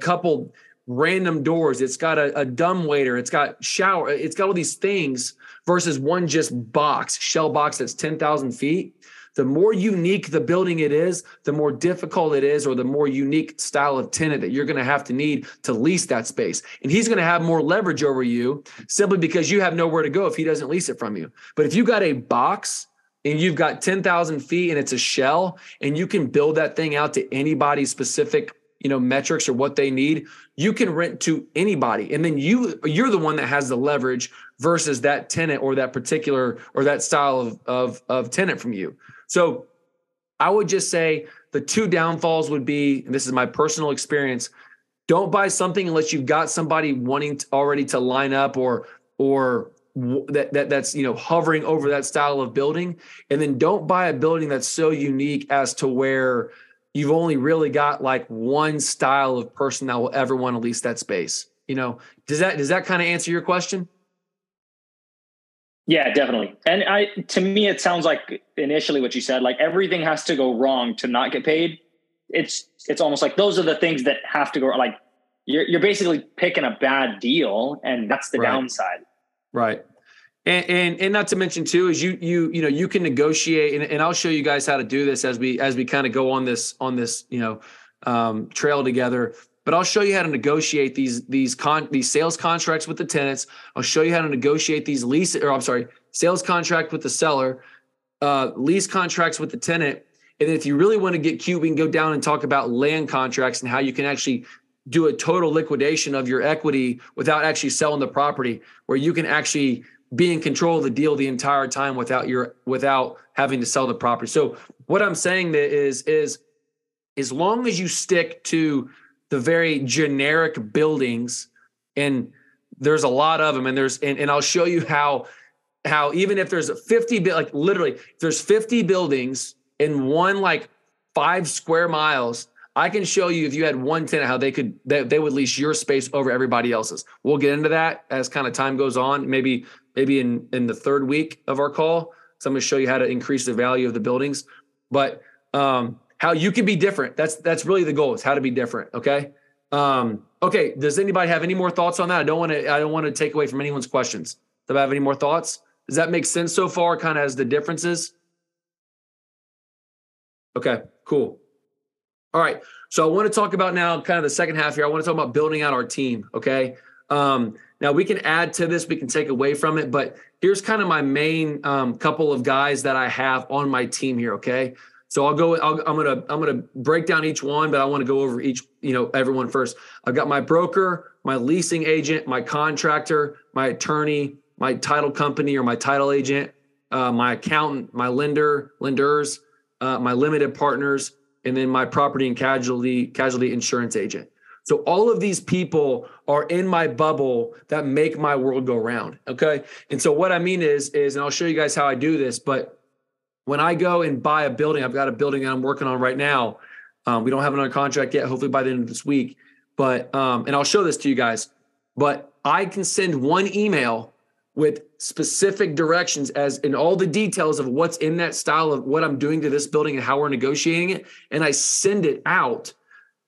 couple random doors. It's got a dumbwaiter. It's got shower. It's got all these things versus one just shell box that's 10,000 feet. The more unique the building it is, the more difficult it is, or the more unique style of tenant that you're going to have to need to lease that space. And he's going to have more leverage over you simply because you have nowhere to go if he doesn't lease it from you. But if you got a box and you've got 10,000 feet and it's a shell and you can build that thing out to anybody's specific, metrics or what they need, you can rent to anybody. And then you're the one that has the leverage versus that tenant or that particular or that style of tenant from you. So I would just say the two downfalls would be, and this is my personal experience, don't buy something unless you've got somebody wanting to already to line up or that's hovering over that style of building. And then don't buy a building that's so unique as to where you've only really got like one style of person that will ever want to lease that space. Does that kind of answer your question? Yeah, definitely. And to me, it sounds like initially what you said, like everything has to go wrong to not get paid. It's almost like those are the things that have to go. Like you're basically picking a bad deal, and that's the downside. Right. And not to mention too, is you can negotiate, and I'll show you guys how to do this as we kind of go on this, trail together. But I'll show you how to negotiate these sales contracts with the tenants. I'll show you how to negotiate these sales contract with the seller, lease contracts with the tenant. And if you really want to get cute, we can go down and talk about land contracts and how you can actually do a total liquidation of your equity without actually selling the property, where you can actually be in control of the deal the entire time without having to sell the property. So what I'm saying is as long as you stick to the very generic buildings, and there's a lot of them, and I'll show you how even if there's 50, like literally if there's 50 buildings in one, like 5 square miles, I can show you if you had one tenant, how they would lease your space over everybody else's. We'll get into that as kind of time goes on, maybe in the third week of our call. So I'm going to show you how to increase the value of the buildings, but, how you can be different. That's really the goal, is how to be different. Okay. Okay. Does anybody have any more thoughts on that? I don't want to take away from anyone's questions. Do I have any more thoughts? Does that make sense so far? Kind of as the differences. Okay, cool. All right. So I want to talk about now kind of the second half here. I want to talk about building out our team. Okay. Now we can add to this, we can take away from it, but here's kind of my main couple of guys that I have on my team here. Okay. So I'm going to break down each one, but I want to go over each, everyone first. I've got my broker, my leasing agent, my contractor, my attorney, my title company or my title agent, my accountant, my lenders, my limited partners, and then my property and casualty insurance agent. So all of these people are in my bubble that make my world go round. Okay. And so what I mean is, and I'll show you guys how I do this, but when I go and buy a building, I've got a building that I'm working on right now. We don't have it under contract yet, hopefully by the end of this week, but, and I'll show this to you guys, but I can send one email with specific directions as in all the details of what's in that style of what I'm doing to this building and how we're negotiating it. And I send it out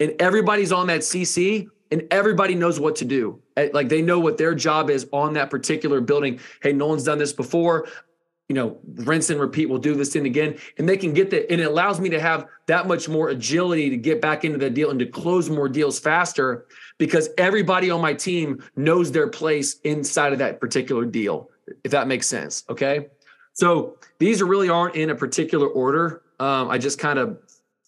and everybody's on that CC and everybody knows what to do. Like they know what their job is on that particular building. Hey, no one's done this before, rinse and repeat. We'll do this thing again. And they can get that. And it allows me to have that much more agility to get back into the deal and to close more deals faster because everybody on my team knows their place inside of that particular deal, if that makes sense. Okay. So these really aren't in a particular order. I just kind of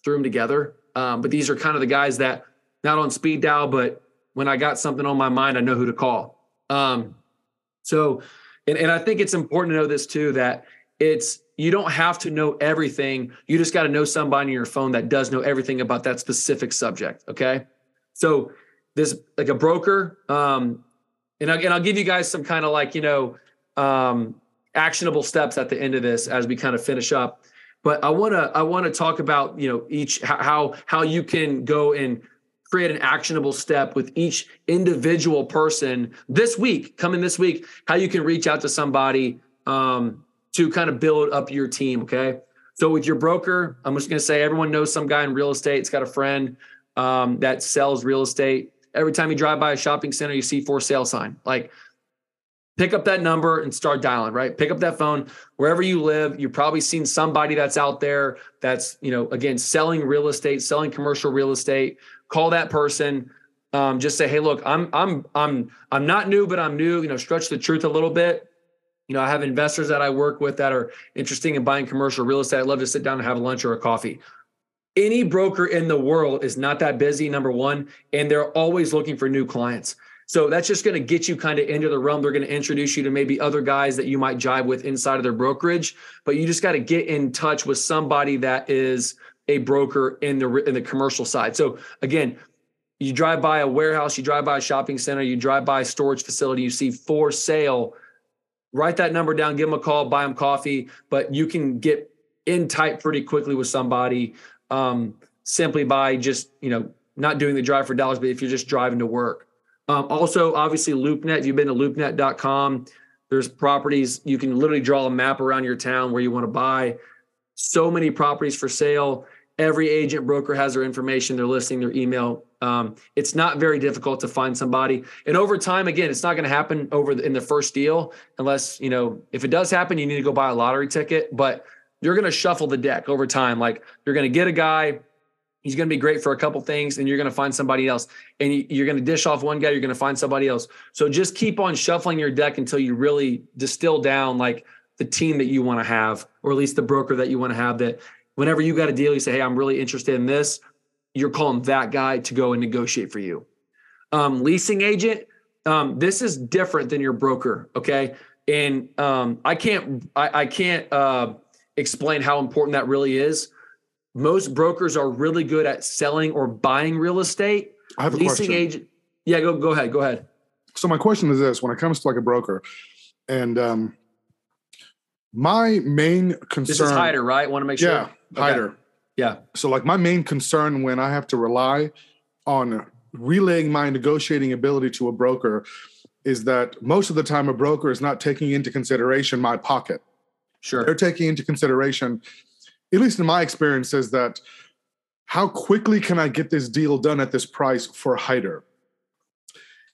threw them together. But these are kind of the guys that not on speed dial, but when I got something on my mind, I know who to call. So I think it's important to know this too, that you don't have to know everything. You just got to know somebody on your phone that does know everything about that specific subject. Okay. So this, like a broker, and I'll give you guys some kind of actionable steps at the end of this, as we kind of finish up. But I want to talk about, each, how you can go and create an actionable step with each individual person this week, how you can reach out to somebody to kind of build up your team. Okay. So with your broker, I'm just going to say, everyone knows some guy in real estate. It's got a friend that sells real estate. Every time you drive by a shopping center, you see for sale sign, pick up that number and start dialing, right? Pick up that phone. Wherever you live, you've probably seen somebody that's out there that's, again, selling real estate, selling commercial real estate. Call that person. Just say, hey, look, I'm not new, but I'm new, stretch the truth a little bit. I have investors that I work with that are interested in buying commercial real estate. I'd love to sit down and have lunch or a coffee. Any broker in the world is not that busy, number one, and they're always looking for new clients. So that's just going to get you kind of into the realm. They're going to introduce you to maybe other guys that you might jive with inside of their brokerage, but you just got to get in touch with somebody that is a broker in the commercial side. So again, you drive by a warehouse, you drive by a shopping center, you drive by a storage facility, you see for sale, write that number down, give them a call, buy them coffee, but you can get in tight pretty quickly with somebody simply by just, not doing the drive for dollars, but if you're just driving to work. Also, obviously, LoopNet, if you've been to loopnet.com, there's properties. You can literally draw a map around your town where you want to buy. So many properties for sale. Every agent broker has their information, their listing, their email. It's not very difficult to find somebody. And over time, again, it's not going to happen in the first deal unless, if it does happen, you need to go buy a lottery ticket. But you're going to shuffle the deck over time. Like you're going to get a guy. He's going to be great for a couple things, and you're going to find somebody else. And you're going to dish off one guy, you're going to find somebody else. So just keep on shuffling your deck until you really distill down the team that you want to have, or at least the broker that you want to have, that whenever you got a deal, you say, hey, I'm really interested in this. You're calling that guy to go and negotiate for you. Leasing agent, this is different than your broker, okay? And I can't explain how important that really is. Most brokers are really good at selling or buying real estate. I have a question. Agent, yeah, go ahead. So my question is this: when it comes to a broker, and my main concern, this is Hyder, right? Want to make sure? Yeah, okay. Hyder. Yeah. So my main concern when I have to rely on relaying my negotiating ability to a broker is that most of the time a broker is not taking into consideration my pocket. Sure. They're taking into consideration, at least in my experience, is that How quickly can I get this deal done at this price for Haider?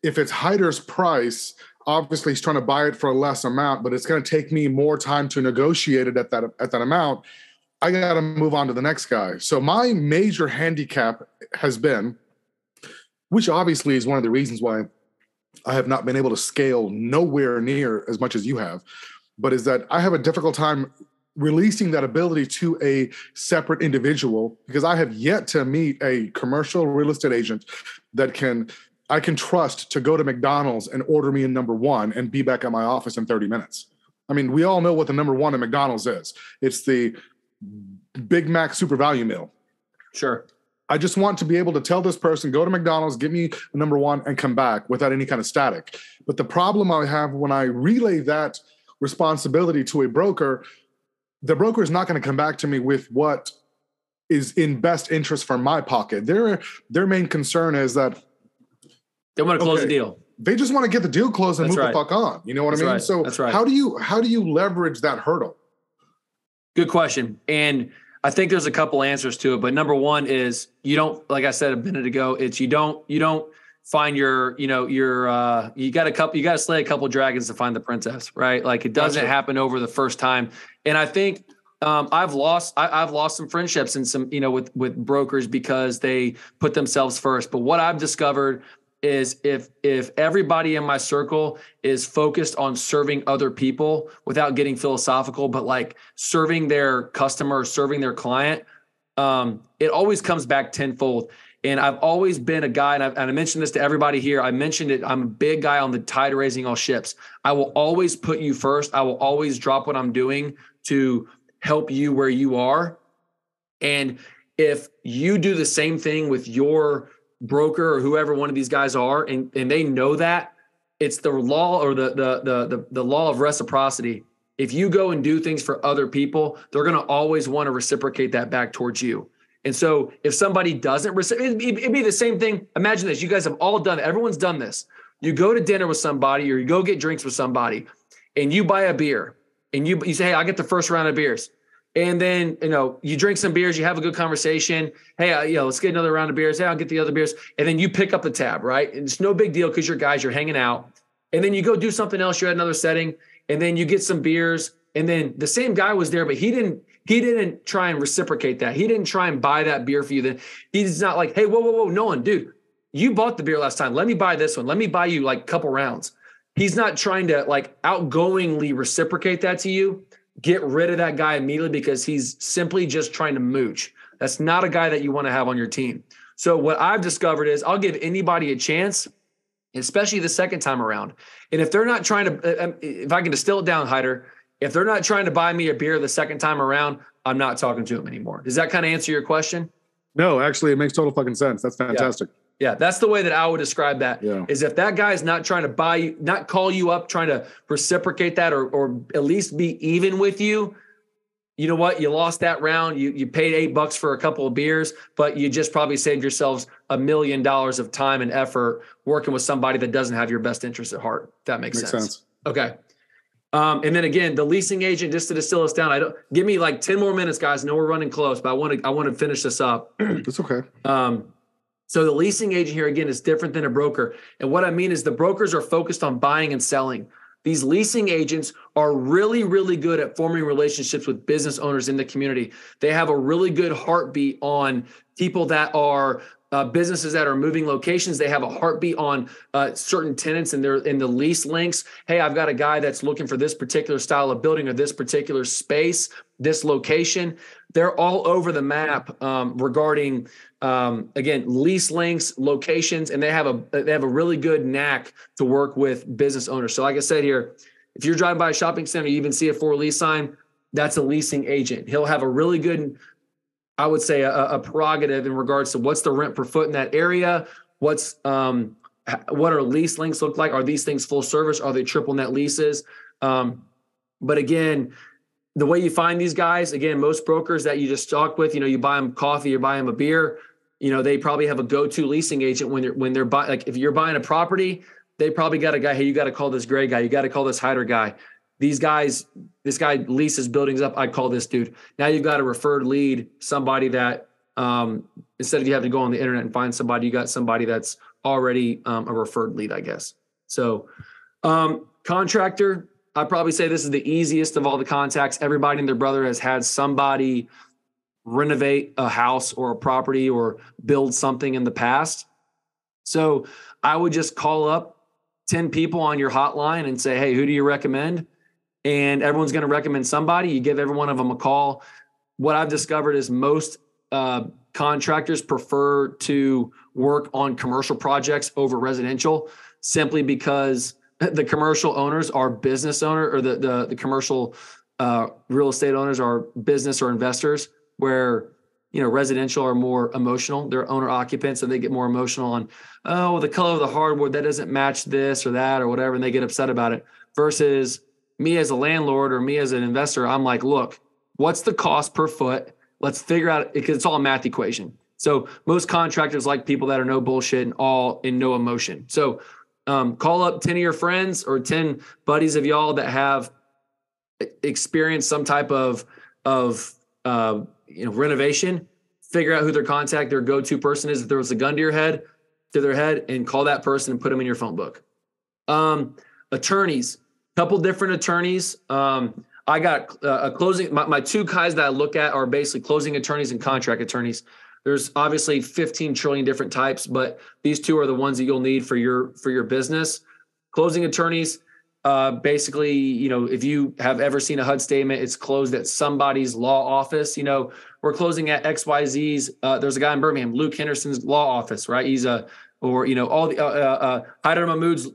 If it's Haider's price, obviously he's trying to buy it for a less amount, but it's going to take me more time to negotiate it at that amount. I got to move on to the next guy. So my major handicap has been, which obviously is one of the reasons why I have not been able to scale nowhere near as much as you have, but is that I have a difficult time releasing that ability to a separate individual because I have yet to meet a commercial real estate agent that I can trust to go to McDonald's and order me a number one and be back at my office in 30 minutes. I mean, we all know what the number one at McDonald's is. It's the Big Mac Super Value Meal. Sure. I just want to be able to tell this person, go to McDonald's, get me a number one and come back without any kind of static. But the problem I have when I relay that responsibility to a broker, the broker is not going to come back to me with what is in best interest for my pocket. Their main concern is that they want to close the deal. They just want to get the deal closed and move the fuck on. You know what I mean? Right. So how do you leverage that hurdle? Good question. And I think there's a couple answers to it, but number one is you don't, like I said a minute ago, it's you don't find you got to slay a couple dragons to find the princess, right? Like it doesn't happen over the first time. And I think I've lost some friendships and some, with brokers because they put themselves first. But what I've discovered is if everybody in my circle is focused on serving other people without getting philosophical, but like serving their customer, serving their client, it always comes back tenfold. And I've always been a guy, and I mentioned this to everybody here. I mentioned it. I'm a big guy on the tide raising all ships. I will always put you first. I will always drop what I'm doing to help you where you are. And if you do the same thing with your broker or whoever one of these guys are, and they know that, it's the law or the law of reciprocity. If you go and do things for other people, they're going to always want to reciprocate that back towards you. And so if somebody doesn't reciprocate, it'd be the same thing. Imagine this. You guys have all done it. Everyone's done this. You go to dinner with somebody or you go get drinks with somebody and you buy a beer and you say, hey, I'll get the first round of beers. And then, you drink some beers, you have a good conversation. Hey, let's get another round of beers. Hey, I'll get the other beers. And then you pick up the tab, right? And it's no big deal because you're guys, you're hanging out. And then you go do something else. You're at another setting. And then you get some beers. And then the same guy was there, but he didn't try and reciprocate that. He didn't try and buy that beer for you. Then he's not like, hey, whoa, Nolan, dude, you bought the beer last time. Let me buy this one. Let me buy you like a couple rounds. He's not trying to like outgoingly reciprocate that to you. Get rid of that guy immediately because he's simply just trying to mooch. That's not a guy that you want to have on your team. So what I've discovered is I'll give anybody a chance, especially the second time around. And if they're not trying to, if I can distill it down, Haider, if they're not trying to buy me a beer the second time around, I'm not talking to them anymore. Does that kind of answer your question? No, actually it makes total fucking sense. That's fantastic. Yeah, that's the way that I would describe that. Yeah. Is if that guy's not trying to buy you, not call you up, trying to reciprocate that or at least be even with you, you know what? You lost that round. You paid $8 for a couple of beers, but you just probably saved yourselves $1 million of time and effort working with somebody that doesn't have your best interest at heart. That makes sense. Okay. And then again, the leasing agent, just to distill us down, give me like 10 more minutes, guys. I know we're running close, but I want to finish this up. That's okay. So the leasing agent here, again, is different than a broker. And what I mean is the brokers are focused on buying and selling. These leasing agents are really, really good at forming relationships with business owners in the community. They have a really good heartbeat on people that are businesses that are moving locations. They have a heartbeat on certain tenants and they're in the lease links. Hey, I've got a guy that's looking for this particular style of building or this particular space, this location. They're all over the map regarding again, lease links, locations, and they have a really good knack to work with business owners. So like I said here, if you're driving by a shopping center, you even see a for lease sign, that's a leasing agent. He'll have a really good, I would say a prerogative in regards to what's the rent per foot in that area. What are lease links look like? Are these things full service? Are they triple net leases? But again, the way you find these guys, again, most brokers that you just talked with, you buy them coffee, you buy them a beer, they probably have a go-to leasing agent when they're buying, like if you're buying a property, they probably got a guy, hey, you got to call this Gray guy. You got to call this Haider guy. These guys, this guy leases buildings up. I'd call this dude. Now you've got to referred lead somebody that instead of you having to go on the internet and find somebody, you got somebody that's already a referred lead, I guess. So contractor, I'd probably say this is the easiest of all the contacts. Everybody and their brother has had somebody renovate a house or a property or build something in the past. So I would just call up 10 people on your hotline and say, hey, who do you recommend? And everyone's going to recommend somebody. You give every one of them a call. What I've discovered is most contractors prefer to work on commercial projects over residential, simply because the commercial owners are business owner, or the commercial real estate owners are business or investors, where, you know, residential are more emotional. They're owner occupants, so they get more emotional on, oh, the color of the hardwood, that doesn't match this or that or whatever, and they get upset about it. Versus me as a landlord or me as an investor, I'm like, look, what's the cost per foot? Let's figure out, because it's all a math equation. So most contractors like people that are no bullshit and all in no emotion. So call up 10 of your friends or 10 buddies of y'all that have experienced some type of renovation, figure out who their contact, their go-to person is. If there was a gun to your head, to their head, and call that person and put them in your phone book. Attorneys, couple different attorneys. I got a closing. My two guys that I look at are basically closing attorneys and contract attorneys. There's obviously 15 trillion different types, but these two are the ones that you'll need for your business. Closing attorneys, basically, you know, if you have ever seen a HUD statement, it's closed at somebody's law office. You know, we're closing at XYZ's. There's a guy in Birmingham, Luke Henderson's law office, right? He's Hyder Mahmood's,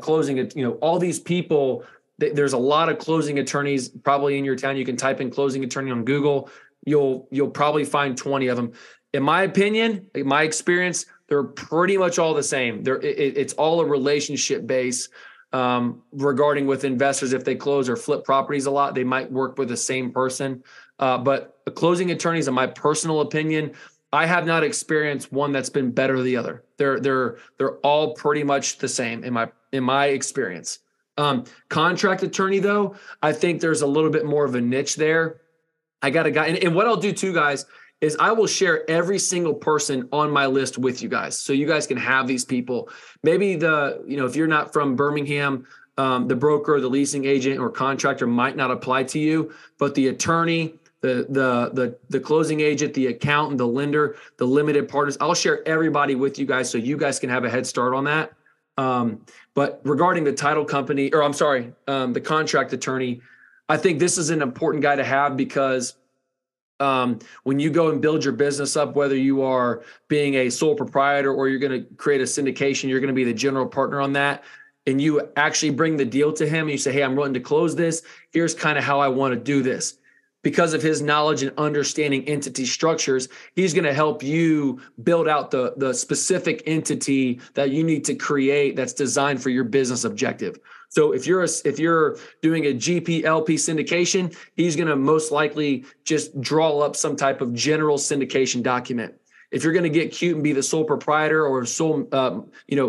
closing, all these people. There's a lot of closing attorneys probably in your town. You can type in closing attorney on Google. You'll probably find 20 of them. In my opinion, in my experience, they're pretty much all the same. It's all a relationship base regarding with investors. If they close or flip properties a lot, they might work with the same person. But closing attorneys, in my personal opinion, I have not experienced one that's been better than the other. They're all pretty much the same in my experience. Contract attorney, though, I think there's a little bit more of a niche there. I got a guy, and what I'll do too, guys, is I will share every single person on my list with you guys, so you guys can have these people. Maybe if you're not from Birmingham, the broker, the leasing agent, or contractor might not apply to you, but the attorney, the closing agent, the accountant, the lender, the limited partners, I'll share everybody with you guys so you guys can have a head start on that. But regarding the title company, the contract attorney, I think this is an important guy to have because when you go and build your business up, whether you are being a sole proprietor or you're going to create a syndication, you're going to be the general partner on that. And you actually bring the deal to him and you say, hey, I'm willing to close this. Here's kind of how I want to do this. Because of his knowledge and understanding entity structures, he's going to help you build out the specific entity that you need to create that's designed for your business objective. So if you're doing a GP/LP syndication, he's going to most likely just draw up some type of general syndication document. If you're going to get cute and be the sole proprietor or sole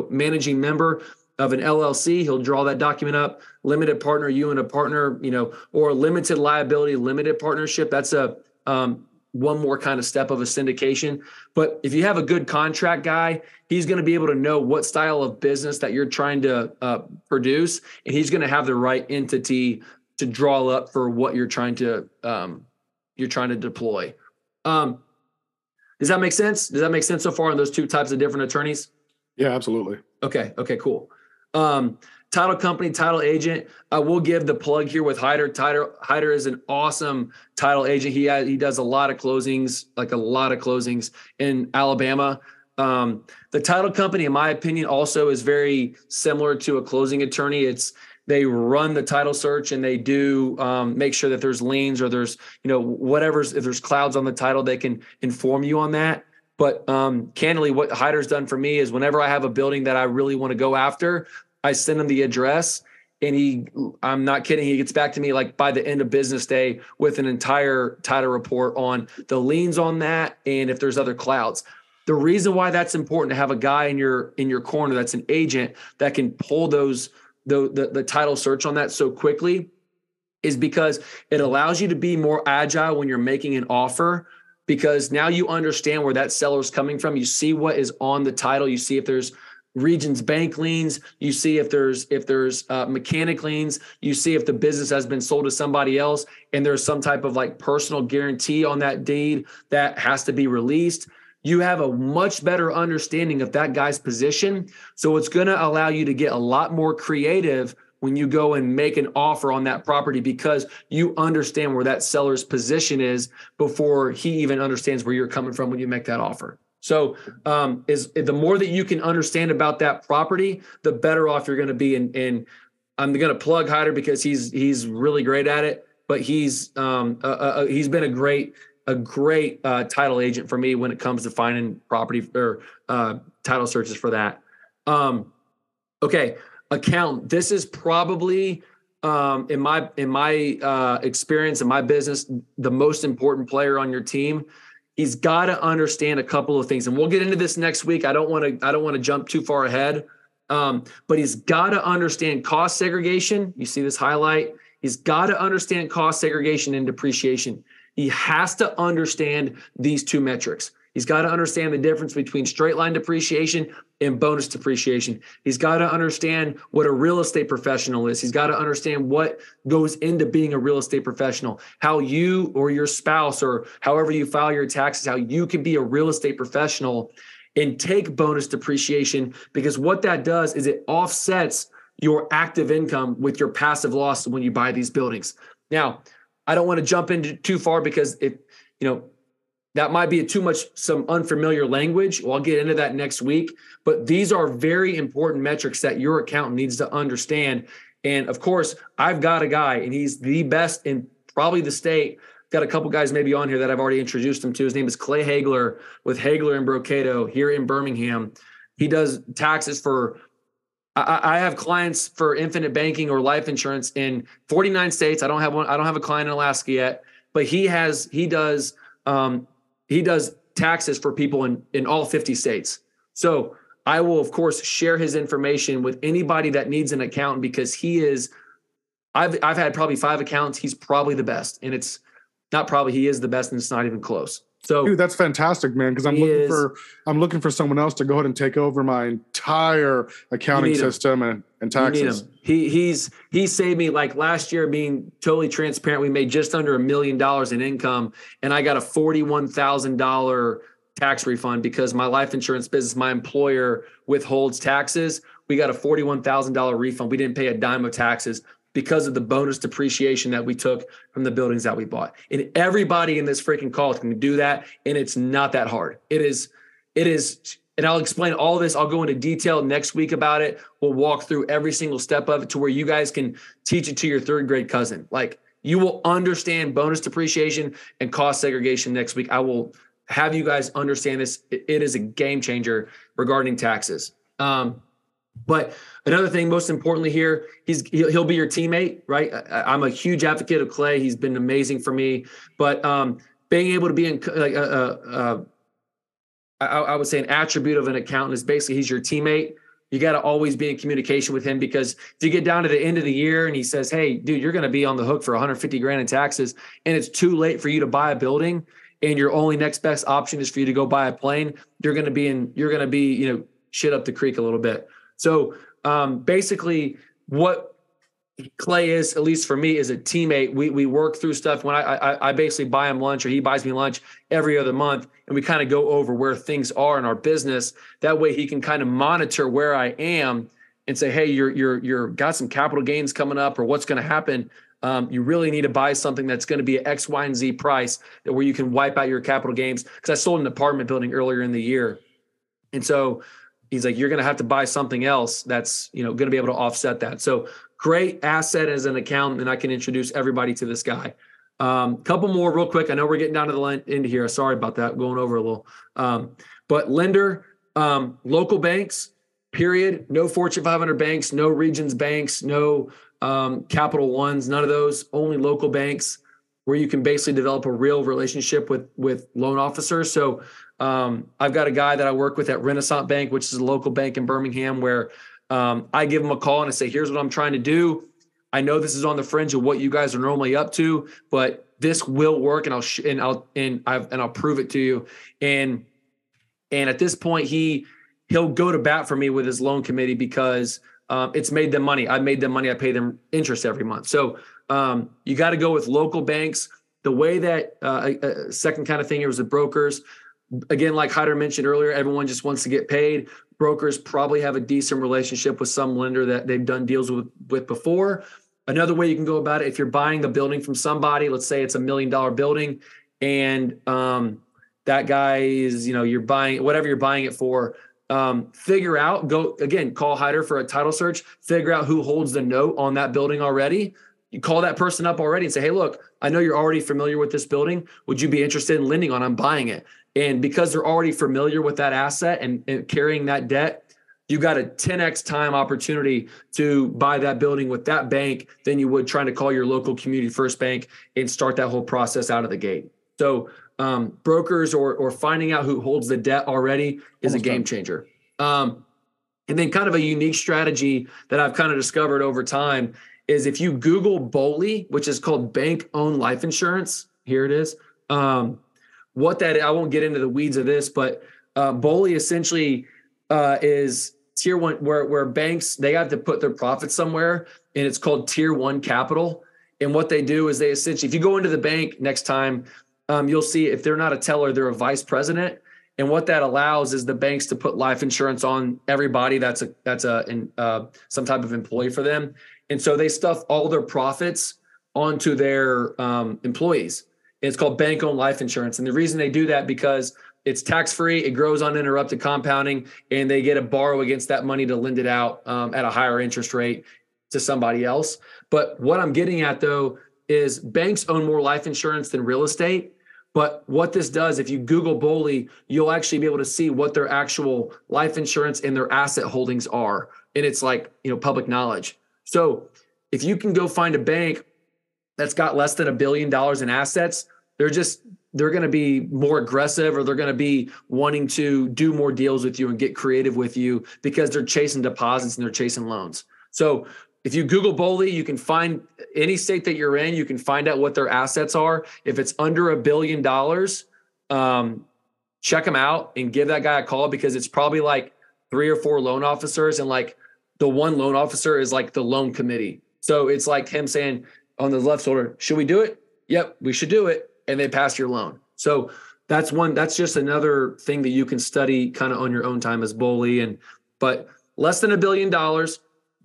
managing member of an LLC, he'll draw that document up. Limited partner, you and a partner, or limited liability, limited partnership. That's a one more kind of step of a syndication. But if you have a good contract guy, he's going to be able to know what style of business that you're trying to produce, and he's going to have the right entity to draw up for what you're trying to deploy. Does that make sense? Does that make sense so far on those two types of different attorneys? Yeah, absolutely. Okay, cool. Title company, title agent. I will give the plug here with Hyder. Hyder is an awesome title agent. He does a lot of closings in Alabama. The title company, in my opinion, also is very similar to a closing attorney. They run the title search and they do make sure that there's liens or there's if there's clouds on the title, they can inform you on that. But candidly, what Hyder's done for me is whenever I have a building that I really want to go after, I send him the address and I'm not kidding, he gets back to me like by the end of business day with an entire title report on the liens on that and if there's other clouds. The reason why that's important to have a guy in your corner that's an agent that can pull the title search on that so quickly is because it allows you to be more agile when you're making an offer because now you understand where that seller's coming from. You see what is on the title. You see if there's Regions Bank liens. You see if there's mechanic liens. You see if the business has been sold to somebody else and there's some type of like personal guarantee on that deed that has to be released. You have a much better understanding of that guy's position. So it's going to allow you to get a lot more creative when you go and make an offer on that property, because you understand where that seller's position is before he even understands where you're coming from when you make that offer. So is the more that you can understand about that property, the better off you're going to be. And I'm going to plug Hyder because he's really great at it, but he's been a great title agent for me when it comes to finding property or title searches for that. Okay. Accountant. This is probably in my experience in my business, the most important player on your team. He's got to understand a couple of things, and we'll get into this next week. I don't want to jump too far ahead, but he's got to understand cost segregation. You see this highlight. He's got to understand cost segregation and depreciation. He has to understand these two metrics. He's got to understand the difference between straight line depreciation and bonus depreciation. He's got to understand what a real estate professional is. He's got to understand what goes into being a real estate professional, how you or your spouse or however you file your taxes, how you can be a real estate professional and take bonus depreciation, because what that does is it offsets your active income with your passive loss when you buy these buildings. Now, I don't want to jump into too far because that might be some unfamiliar language. Well, I'll get into that next week, but these are very important metrics that your accountant needs to understand. And of course, I've got a guy, and he's the best in probably the state. Got a couple guys maybe on here that I've already introduced him to. His name is Clay Hagler with Hagler and Brocato here in Birmingham. He does taxes for, I have clients for infinite banking or life insurance in 49 states. I don't have one. I don't have a client in Alaska yet, but he does taxes for people in all 50 states. So I will, of course, share his information with anybody that needs an accountant, because I've had probably 5 accountants. He's probably the best, and it's not probably, he is the best, and it's not even close. So, dude, that's fantastic, man. Because I'm looking for someone else to go ahead and take over my entire accounting system and taxes. He saved me, like last year, being totally transparent. We made just under $1 million in income, and I got a $41,000 tax refund because my life insurance business, my employer withholds taxes. We got a $41,000 refund. We didn't pay a dime of taxes because of the bonus depreciation that we took from the buildings that we bought. And everybody in this freaking call can do that, and it's not that hard. It is, and I'll explain all this. I'll go into detail next week about it. We'll walk through every single step of it to where you guys can teach it to your 3rd grade cousin. Like, you will understand bonus depreciation and cost segregation next week. I will have you guys understand this. It is a game changer regarding taxes. But another thing, most importantly here, he'll be your teammate, right? I'm a huge advocate of Clay. He's been amazing for me. But being able to be in, like, I would say an attribute of an accountant is basically he's your teammate. You got to always be in communication with him, because if you get down to the end of the year and he says, hey, dude, you're going to be on the hook for $150,000 in taxes, and it's too late for you to buy a building, and your only next best option is for you to go buy a plane, you're going to be, shit up the creek a little bit. So basically what Clay is, at least for me, is a teammate. We work through stuff. When I basically buy him lunch, or he buys me lunch every other month, and we kind of go over where things are in our business. That way he can kind of monitor where I am and say, hey, you're got some capital gains coming up, or what's going to happen. You really need to buy something that's going to be an X, Y, and Z price where you can wipe out your capital gains. Because I sold an apartment building earlier in the year. And so he's like, you're going to have to buy something else that's, going to be able to offset that. So great asset as an accountant, and I can introduce everybody to this guy. Couple more real quick. I know we're getting down to the end here. Sorry about that, going over a little. But lender, local banks, period. No Fortune 500 banks, no Regions banks, no Capital Ones, none of those. Only local banks where you can basically develop a real relationship with loan officers. So I've got a guy that I work with at Renaissance Bank, which is a local bank in Birmingham, where I give him a call and I say, here's what I'm trying to do. I know this is on the fringe of what you guys are normally up to, but this will work, and I'll prove it to you. And at this point, he'll go to bat for me with his loan committee because it's made them money. I made them money. I pay them interest every month. So you got to go with local banks. The way that second kind of thing here was the brokers. Again, like Hyder mentioned earlier, everyone just wants to get paid. Brokers probably have a decent relationship with some lender that they've done deals with before. Another way you can go about it, if you're buying a building from somebody, let's say it's $1 million building, and that guy is, you're buying whatever you're buying it for. Figure out, call Hyder for a title search, figure out who holds the note on that building already. You call that person up already and say, hey, look, I know you're already familiar with this building. Would you be interested in lending on? I'm buying it. And because they're already familiar with that asset and carrying that debt, you got a 10x time opportunity to buy that building with that bank than you would trying to call your local community first bank and start that whole process out of the gate. So brokers or finding out who holds the debt already is a game changer. And then kind of a unique strategy that I've kind of discovered over time is if you Google BOLI, which is called bank-owned life insurance, here it is. What that is, I won't get into the weeds of this, but BOLI essentially is tier one, where banks, they have to put their profits somewhere, and it's called tier one capital. And what they do is they essentially, if you go into the bank next time, you'll see if they're not a teller, they're a vice president. And what that allows is the banks to put life insurance on everybody that's some type of employee for them. And so they stuff all their profits onto their employees. And it's called bank-owned life insurance. And the reason they do that, because it's tax-free, it grows uninterrupted compounding, and they get to borrow against that money to lend it out at a higher interest rate to somebody else. But what I'm getting at, though, is banks own more life insurance than real estate. But what this does, if you Google BOLI, you'll actually be able to see what their actual life insurance and their asset holdings are. And it's like, public knowledge. So if you can go find a bank that's got less than $1 billion in assets, they're going to be more aggressive, or they're going to be wanting to do more deals with you and get creative with you because they're chasing deposits and they're chasing loans. So if you Google BOLI, you can find any state that you're in, you can find out what their assets are. If it's under $1 billion, check them out and give that guy a call, because it's probably like 3 or 4 loan officers, and like the one loan officer is like the loan committee. So it's like him saying on the left shoulder, should we do it? Yep, we should do it. And they pass your loan. So that's just another thing that you can study kind of on your own time as BOLI. But less than $1 billion,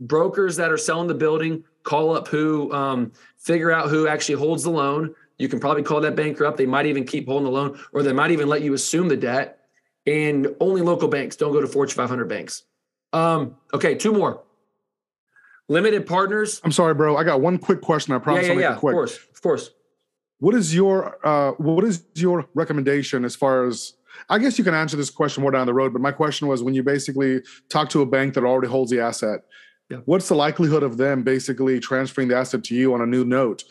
brokers that are selling the building, call up figure out who actually holds the loan. You can probably call that banker up. They might even keep holding the loan, or they might even let you assume the debt. And only local banks, don't go to Fortune 500 banks. Okay, 2 more. Limited partners. I'm sorry, bro. I got one quick question. I promise I'll make it quick. Of course. What is your recommendation as far as, I guess you can answer this question more down the road, but my question was, when you basically talk to a bank that already holds the asset, what's the likelihood of them basically transferring the asset to you on a new note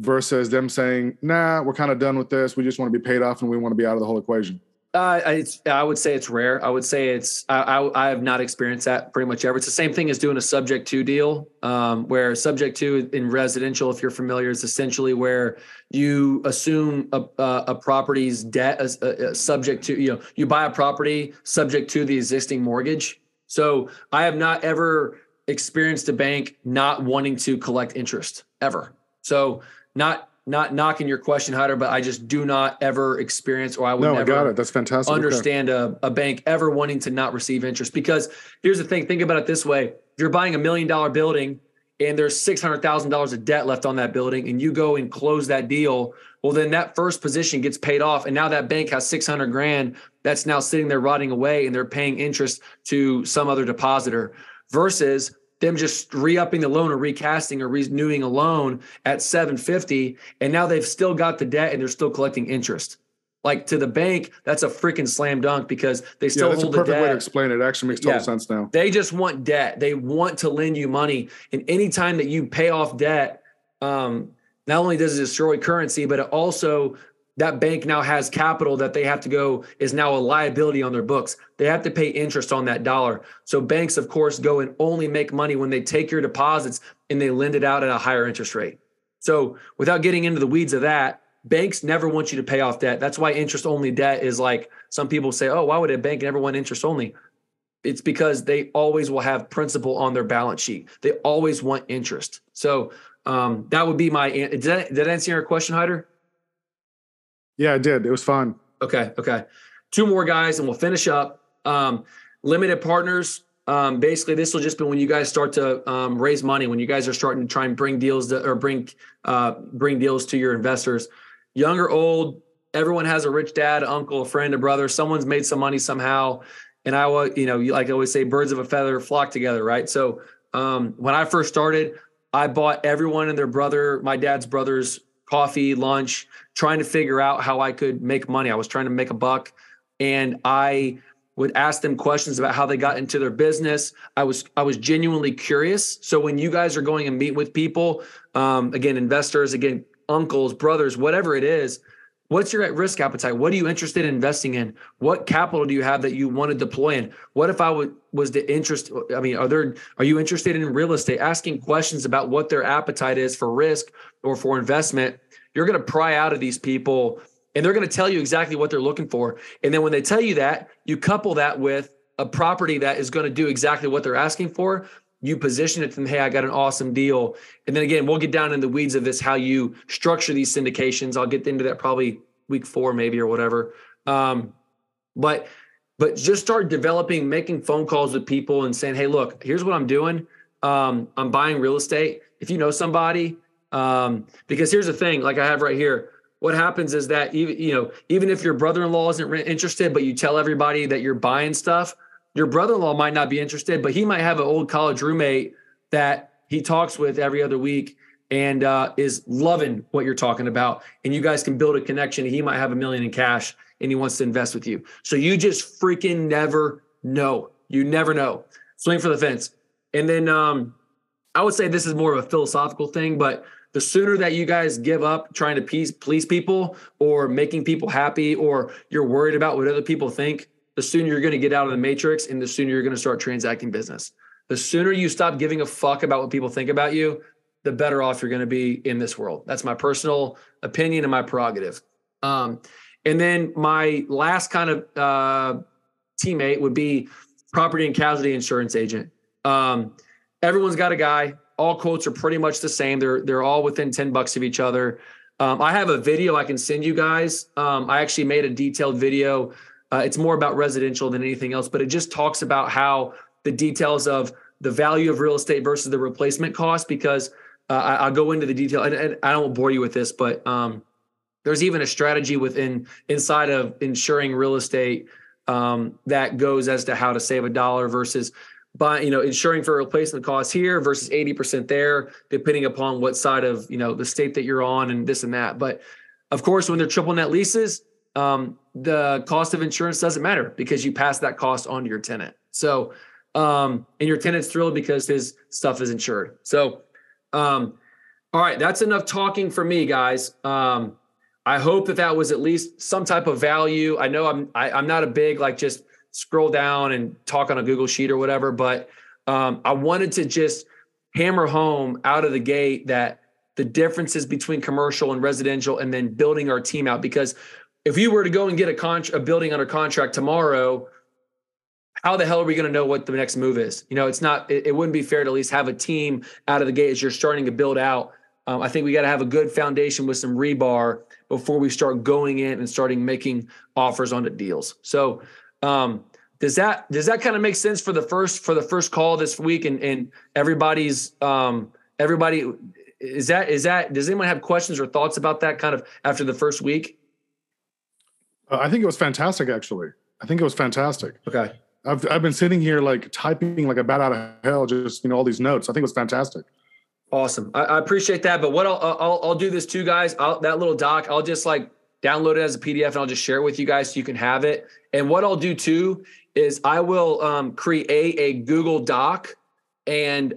versus them saying, nah, we're kind of done with this. We just want to be paid off and we want to be out of the whole equation? I would say it's rare. I would say I have not experienced that pretty much ever. It's the same thing as doing a subject to deal, where subject to in residential, if you're familiar, is essentially where you assume a property's debt as subject to, you buy a property subject to the existing mortgage. So I have not ever experienced a bank not wanting to collect interest ever. So not knocking your question, Hyder, but I just do not ever experience, or I would never got it. That's fantastic. Understand a bank ever wanting to not receive interest. Because here's the thing, think about it this way. If you're buying $1 million building and there's $600,000 of debt left on that building and you go and close that deal, well, then that first position gets paid off. And now that bank has $600,000 that's now sitting there rotting away, and they're paying interest to some other depositor, versus them just re-upping the loan or recasting or renewing a loan at $750, and now they've still got the debt and they're still collecting interest. Like, to the bank, that's a freaking slam dunk, because they still hold the debt. That's a perfect way to explain it. It actually makes total sense now. They just want debt. They want to lend you money. And anytime that you pay off debt, not only does it destroy currency, but it also, that bank now has capital that they have to go, is now a liability on their books. They have to pay interest on that dollar. So banks, of course, go and only make money when they take your deposits and they lend it out at a higher interest rate. So without getting into the weeds of that, banks never want you to pay off debt. That's why interest-only debt is like, some people say, oh, why would a bank never want interest-only? It's because they always will have principal on their balance sheet. They always want interest. So that would be my, did that answer your question, Hyder? Yeah, it did. It was fun. Okay. Two more guys and we'll finish up. Limited partners. Basically, this will just be when you guys start to raise money, when you guys are starting to try and bring deals to, or bring deals to your investors. Young or old, everyone has a rich dad, uncle, a friend, a brother. Someone's made some money somehow. And I will, like I always say, birds of a feather flock together, right? So when I first started, I bought everyone and their brother, my dad's brother's coffee, lunch, trying to figure out how I could make money. I was trying to make a buck. And I would ask them questions about how they got into their business. I was genuinely curious. So when you guys are going and meet with people, again, investors, again, uncles, brothers, whatever it is, what's your at-risk appetite? What are you interested in investing in? What capital do you have that you want to deploy in? What if I was the interest? I mean, are you interested in real estate? Asking questions about what their appetite is for risk or for investment, you're going to pry out of these people and they're going to tell you exactly what they're looking for. And then when they tell you that, you couple that with a property that is going to do exactly what they're asking for. You position it to them, hey, I got an awesome deal. And then again, we'll get down in the weeds of this, how you structure these syndications. I'll get into that probably week 4 maybe or whatever. But just start developing, making phone calls with people and saying, hey, look, here's what I'm doing. I'm buying real estate. If you know somebody, because here's the thing, like I have right here, what happens is that even if your brother-in-law isn't interested, but you tell everybody that you're buying stuff, your brother-in-law might not be interested, but he might have an old college roommate that he talks with every other week and is loving what you're talking about. And you guys can build a connection. He might have $1 million in cash and he wants to invest with you. So you just freaking never know. You never know. Swing for the fence. And then I would say this is more of a philosophical thing, but the sooner that you guys give up trying to please people or making people happy, or you're worried about what other people think, the sooner you're going to get out of the matrix and the sooner you're going to start transacting business. The sooner you stop giving a fuck about what people think about you, the better off you're going to be in this world. That's my personal opinion and my prerogative. And then my last kind of teammate would be property and casualty insurance agent. Everyone's got a guy. All quotes are pretty much the same. They're all within $10 of each other. I have a video I can send you guys. I actually made a detailed video. It's more about residential than anything else, but it just talks about how the details of the value of real estate versus the replacement cost, because I'll go into the detail and I don't bore you with this, but there's even a strategy inside of insuring real estate that goes as to how to save $1 versus insuring for replacement costs here versus 80% there, depending upon what side of, the state that you're on and this and that. But of course, when they're triple net leases, the cost of insurance doesn't matter because you pass that cost on to your tenant. So, and your tenant's thrilled because his stuff is insured. So, all right, that's enough talking for me, guys. I hope that was at least some type of value. I know I'm not a big, just scroll down and talk on a Google sheet or whatever, but, I wanted to just hammer home out of the gate that the differences between commercial and residential, and then building our team out, because if you were to go and get a building under contract tomorrow, how the hell are we going to know what the next move is? It wouldn't be fair to at least have a team out of the gate as you're starting to build out. I think we got to have a good foundation with some rebar before we start going in and starting making offers onto deals. So, does that kind of make sense for the first call this week? And everybody, does anyone have questions or thoughts about that kind of after the first week? I think it was fantastic, actually. Okay. I've been sitting here typing like a bat out of hell, just, all these notes. I think it was fantastic. Awesome. I appreciate that. But what I'll do this too, guys, that little doc, I'll just download it as a PDF and I'll just share it with you guys so you can have it. And what I'll do too is I will create a Google Doc and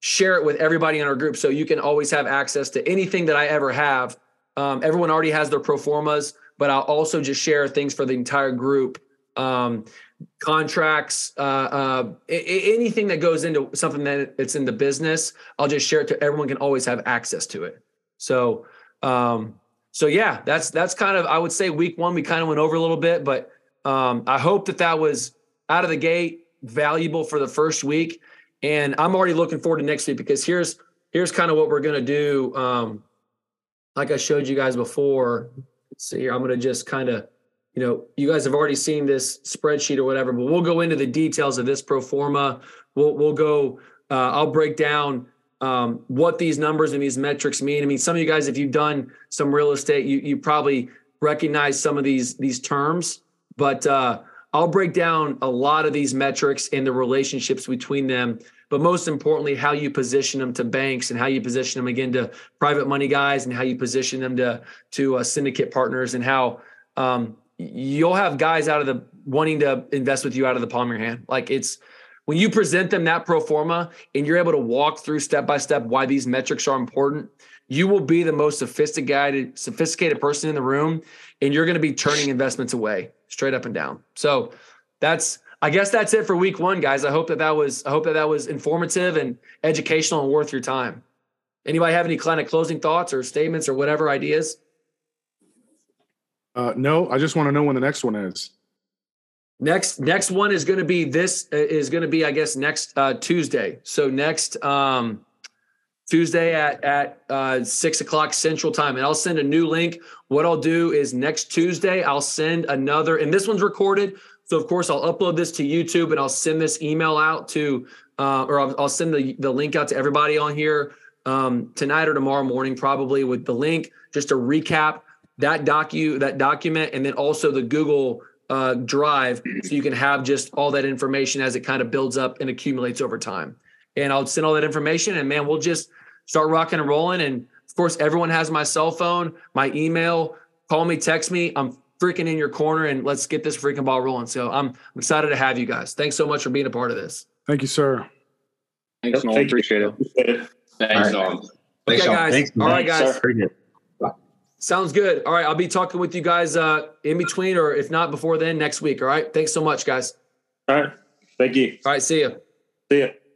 share it with everybody in our group so you can always have access to anything that I ever have. Everyone already has their pro formas, but I'll also just share things for the entire group contracts, anything that goes into something that it's in the business, I'll just share it to everyone, can always have access to it. So, yeah, that's kind of, I would say week one, we kind of went over a little bit, but I hope that was out of the gate valuable for the first week. And I'm already looking forward to next week, because here's kind of what we're going to do. Like I showed you guys before, let's see here, I'm going to just kind of, you guys have already seen this spreadsheet or whatever, but we'll go into the details of this pro forma. We'll go, I'll break down what these numbers and these metrics mean. I mean, some of you guys, if you've done some real estate, you probably recognize some of these terms, but I'll break down a lot of these metrics and the relationships between them, but most importantly, how you position them to banks and how you position them again to private money guys, and how you position them to syndicate partners, and how you'll have guys out of wanting to invest with you out of the palm of your hand. Like, it's, when you present them that pro forma and you're able to walk through step-by-step why these metrics are important, you will be the most sophisticated person in the room, and you're going to be turning investments away straight up and down. So I guess that's it for week one, guys. I hope that was informative and educational and worth your time. Anybody have any kind of closing thoughts or statements or whatever, ideas? No, I just want to know when the next one is. Next one is going to be, I guess, next Tuesday. So next Tuesday at 6 o'clock Central Time. And I'll send a new link. What I'll do is next Tuesday, I'll send another, and this one's recorded. So of course I'll upload this to YouTube, and I'll send this email out I'll send the link out to everybody on here tonight or tomorrow morning, probably, with the link, just to recap that document. And then also the Google Drive, so you can have just all that information as it kind of builds up and accumulates over time. And I'll send all that information, and man, we'll just start rocking and rolling. And of course, everyone has my cell phone, my email, call me, text me. I'm freaking in your corner, and let's get this freaking ball rolling. So I'm excited to have you guys. Thanks so much for being a part of this. Thank you, sir. Thanks, Nolan. Appreciate it. Thanks, Nolan. Okay, guys. All right, guys. Sounds good. All right. I'll be talking with you guys in between, or if not before then, next week. All right. Thanks so much, guys. All right. Thank you. All right. See you.